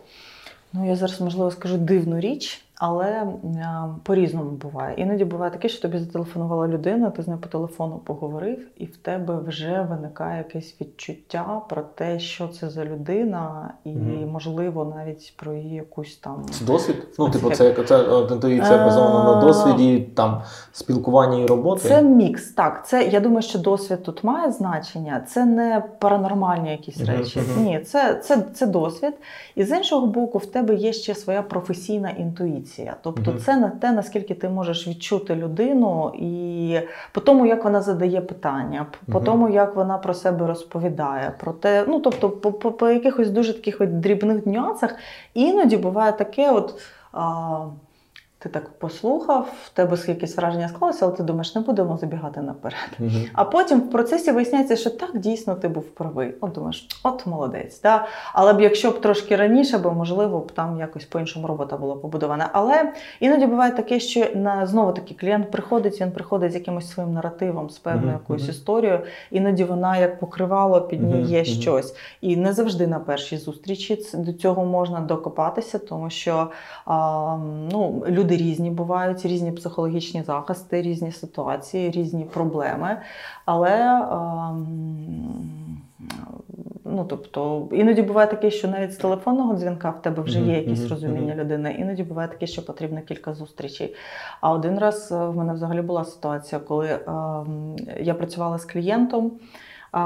Ну, я зараз, можливо, скажу дивну річ, але а, по-різному буває. Іноді буває таке, що тобі зателефонувала людина, ти з нею по телефону поговорив, і в тебе вже виникає якесь відчуття про те, що це за людина, і, mm-hmm. можливо, навіть про її якусь там... Це досвід? Ну, типу, це інтуїція базована на досвіді, там, спілкування і роботи? Це мікс, так. Це, я думаю, що досвід тут має значення. Це не паранормальні якісь речі. Mm-hmm. Ні, це, це, це досвід. І з іншого боку, в тебе є ще своя професійна інтуїція. Тобто mm-hmm. це на те, наскільки ти можеш відчути людину і по тому, як вона задає питання, по mm-hmm. тому, як вона про себе розповідає, про те, ну тобто по, по, по якихось дуже таких от дрібних нюансах. Іноді буває таке, от а, ти так послухав, в тебе якесь враження склалося, але ти думаєш, не будемо забігати наперед. Mm-hmm. А потім в процесі виясняється, що так, дійсно ти був правий. От думаєш, от молодець. Да? Але б якщо б трошки раніше, бо можливо б там якось по-іншому робота була побудована. Але іноді буває таке, що на, знову таки клієнт приходить, він приходить з якимось своїм наративом, з певною mm-hmm. якоюсь історією. Іноді вона як покривало під ній є mm-hmm. щось. І не завжди на першій зустрічі до цього можна докопатися, тому що а, ну, люди Люди різні бувають, різні психологічні захисти, різні ситуації, різні проблеми, але ну, тобто, іноді буває таке, що навіть з телефонного дзвінка в тебе вже є якісь розуміння людини, іноді буває таке, що потрібно кілька зустрічей. А один раз в мене взагалі була ситуація, коли я працювала з клієнтом.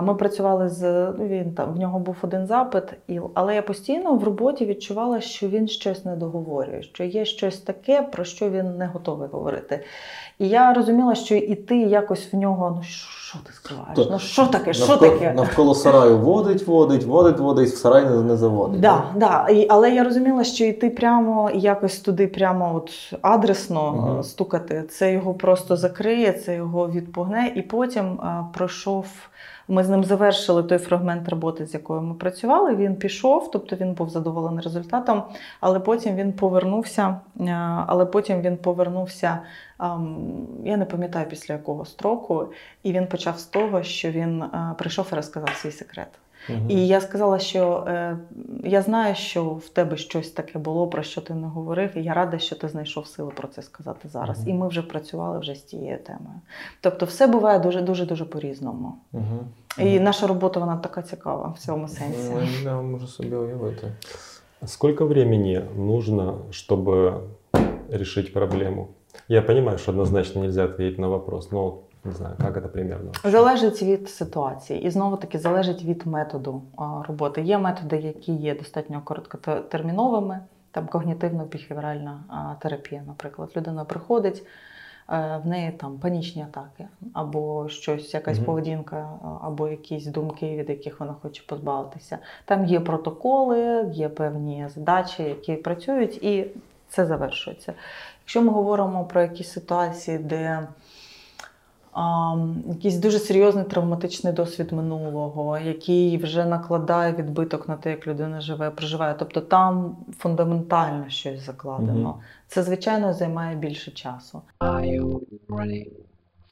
Ми працювали з він там в нього був один запит, і але я постійно в роботі відчувала, що він щось не договорює, що є щось таке, про що він не готовий говорити. І я розуміла, що і ти якось в нього, ну що ти скриваєш? То, ну що таке? Що навколо, таке? Навколо сараю водить, водить, водить, водить, в сарай не, не заводить. Да, да. І, але я розуміла, що і ти прямо якось туди, прямо от адресно ага. стукати. Це його просто закриє, це його відпугне. І потім а, пройшов. Ми з ним завершили той фрагмент роботи, з якою ми працювали. Він пішов, тобто він був задоволений результатом, але потім він повернувся, але потім він повернувся, я не пам'ятаю після якого строку, і він почав з того, що він прийшов і розказав свій секрет. Угу. І я сказала, що е, я знаю, що в тебе щось таке було, про що ти не говорив, і я рада, що ти знайшов сили про це сказати зараз. Угу. І ми вже працювали вже з тією темою. Тобто все буває дуже-дуже-дуже по-різному. Угу. І угу. наша робота, вона така цікава в цьому сенсі. Ну, я можу собі уявити. Сколько времени нужно, чтобы решить проблему? Я понимаю, что однозначно нельзя ответить на вопрос, но не знаю, як це примерно? Залежить від ситуації. І знову-таки залежить від методу роботи. Є методи, які є достатньо короткотерміновими, там когнітивно-біхевіоральна терапія, наприклад. Людина приходить, в неї там панічні атаки, або щось, якась mm-hmm. поведінка, або якісь думки, від яких вона хоче позбавитися. Там є протоколи, є певні задачі, які працюють, і це завершується. Якщо ми говоримо про якісь ситуації, де якийсь дуже серйозний травматичний досвід минулого, який вже накладає відбиток на те, як людина живе, проживає. Тобто там фундаментально щось закладено. Mm-hmm. Це, звичайно, займає більше часу.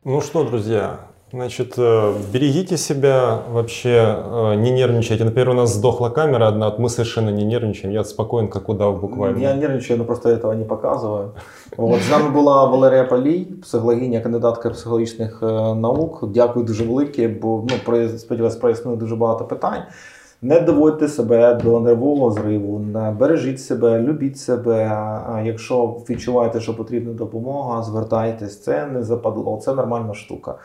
Ну що, друзі, значить, берегіть себе, вообще не нервничайте. Наприклад, у нас здохла камера одна, от ми совершенно не нервничаємо, я спокоен, як удав буквально. Я нервничаю, но просто этого не показываю. От, з нами була Валерія Палій, психологиня, кандидатка психологічних наук. Дякую дуже велике, бо, ну, сподіваюся, прояснили дуже багато питань. Не доводьте себе до нервового зриву, не бережіть себе, любіть себе. Якщо відчуваєте, що потрібна допомога, звертайтесь, це не западло, це нормальна штука.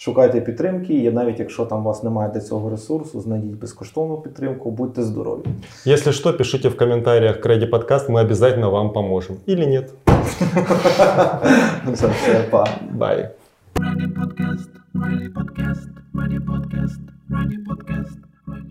Шукайте підтримки, і навіть якщо там у вас немає для цього ресурсу, знайдіть безкоштовну підтримку, будьте здорові. Якщо що, пишіть в коментарях к REDI Podcast, ми обов'язково вам поможемо. Ілі ні. Все, все, па. Бай. REDI Podcast, REDI Podcast, REDI Podcast, REDI Podcast.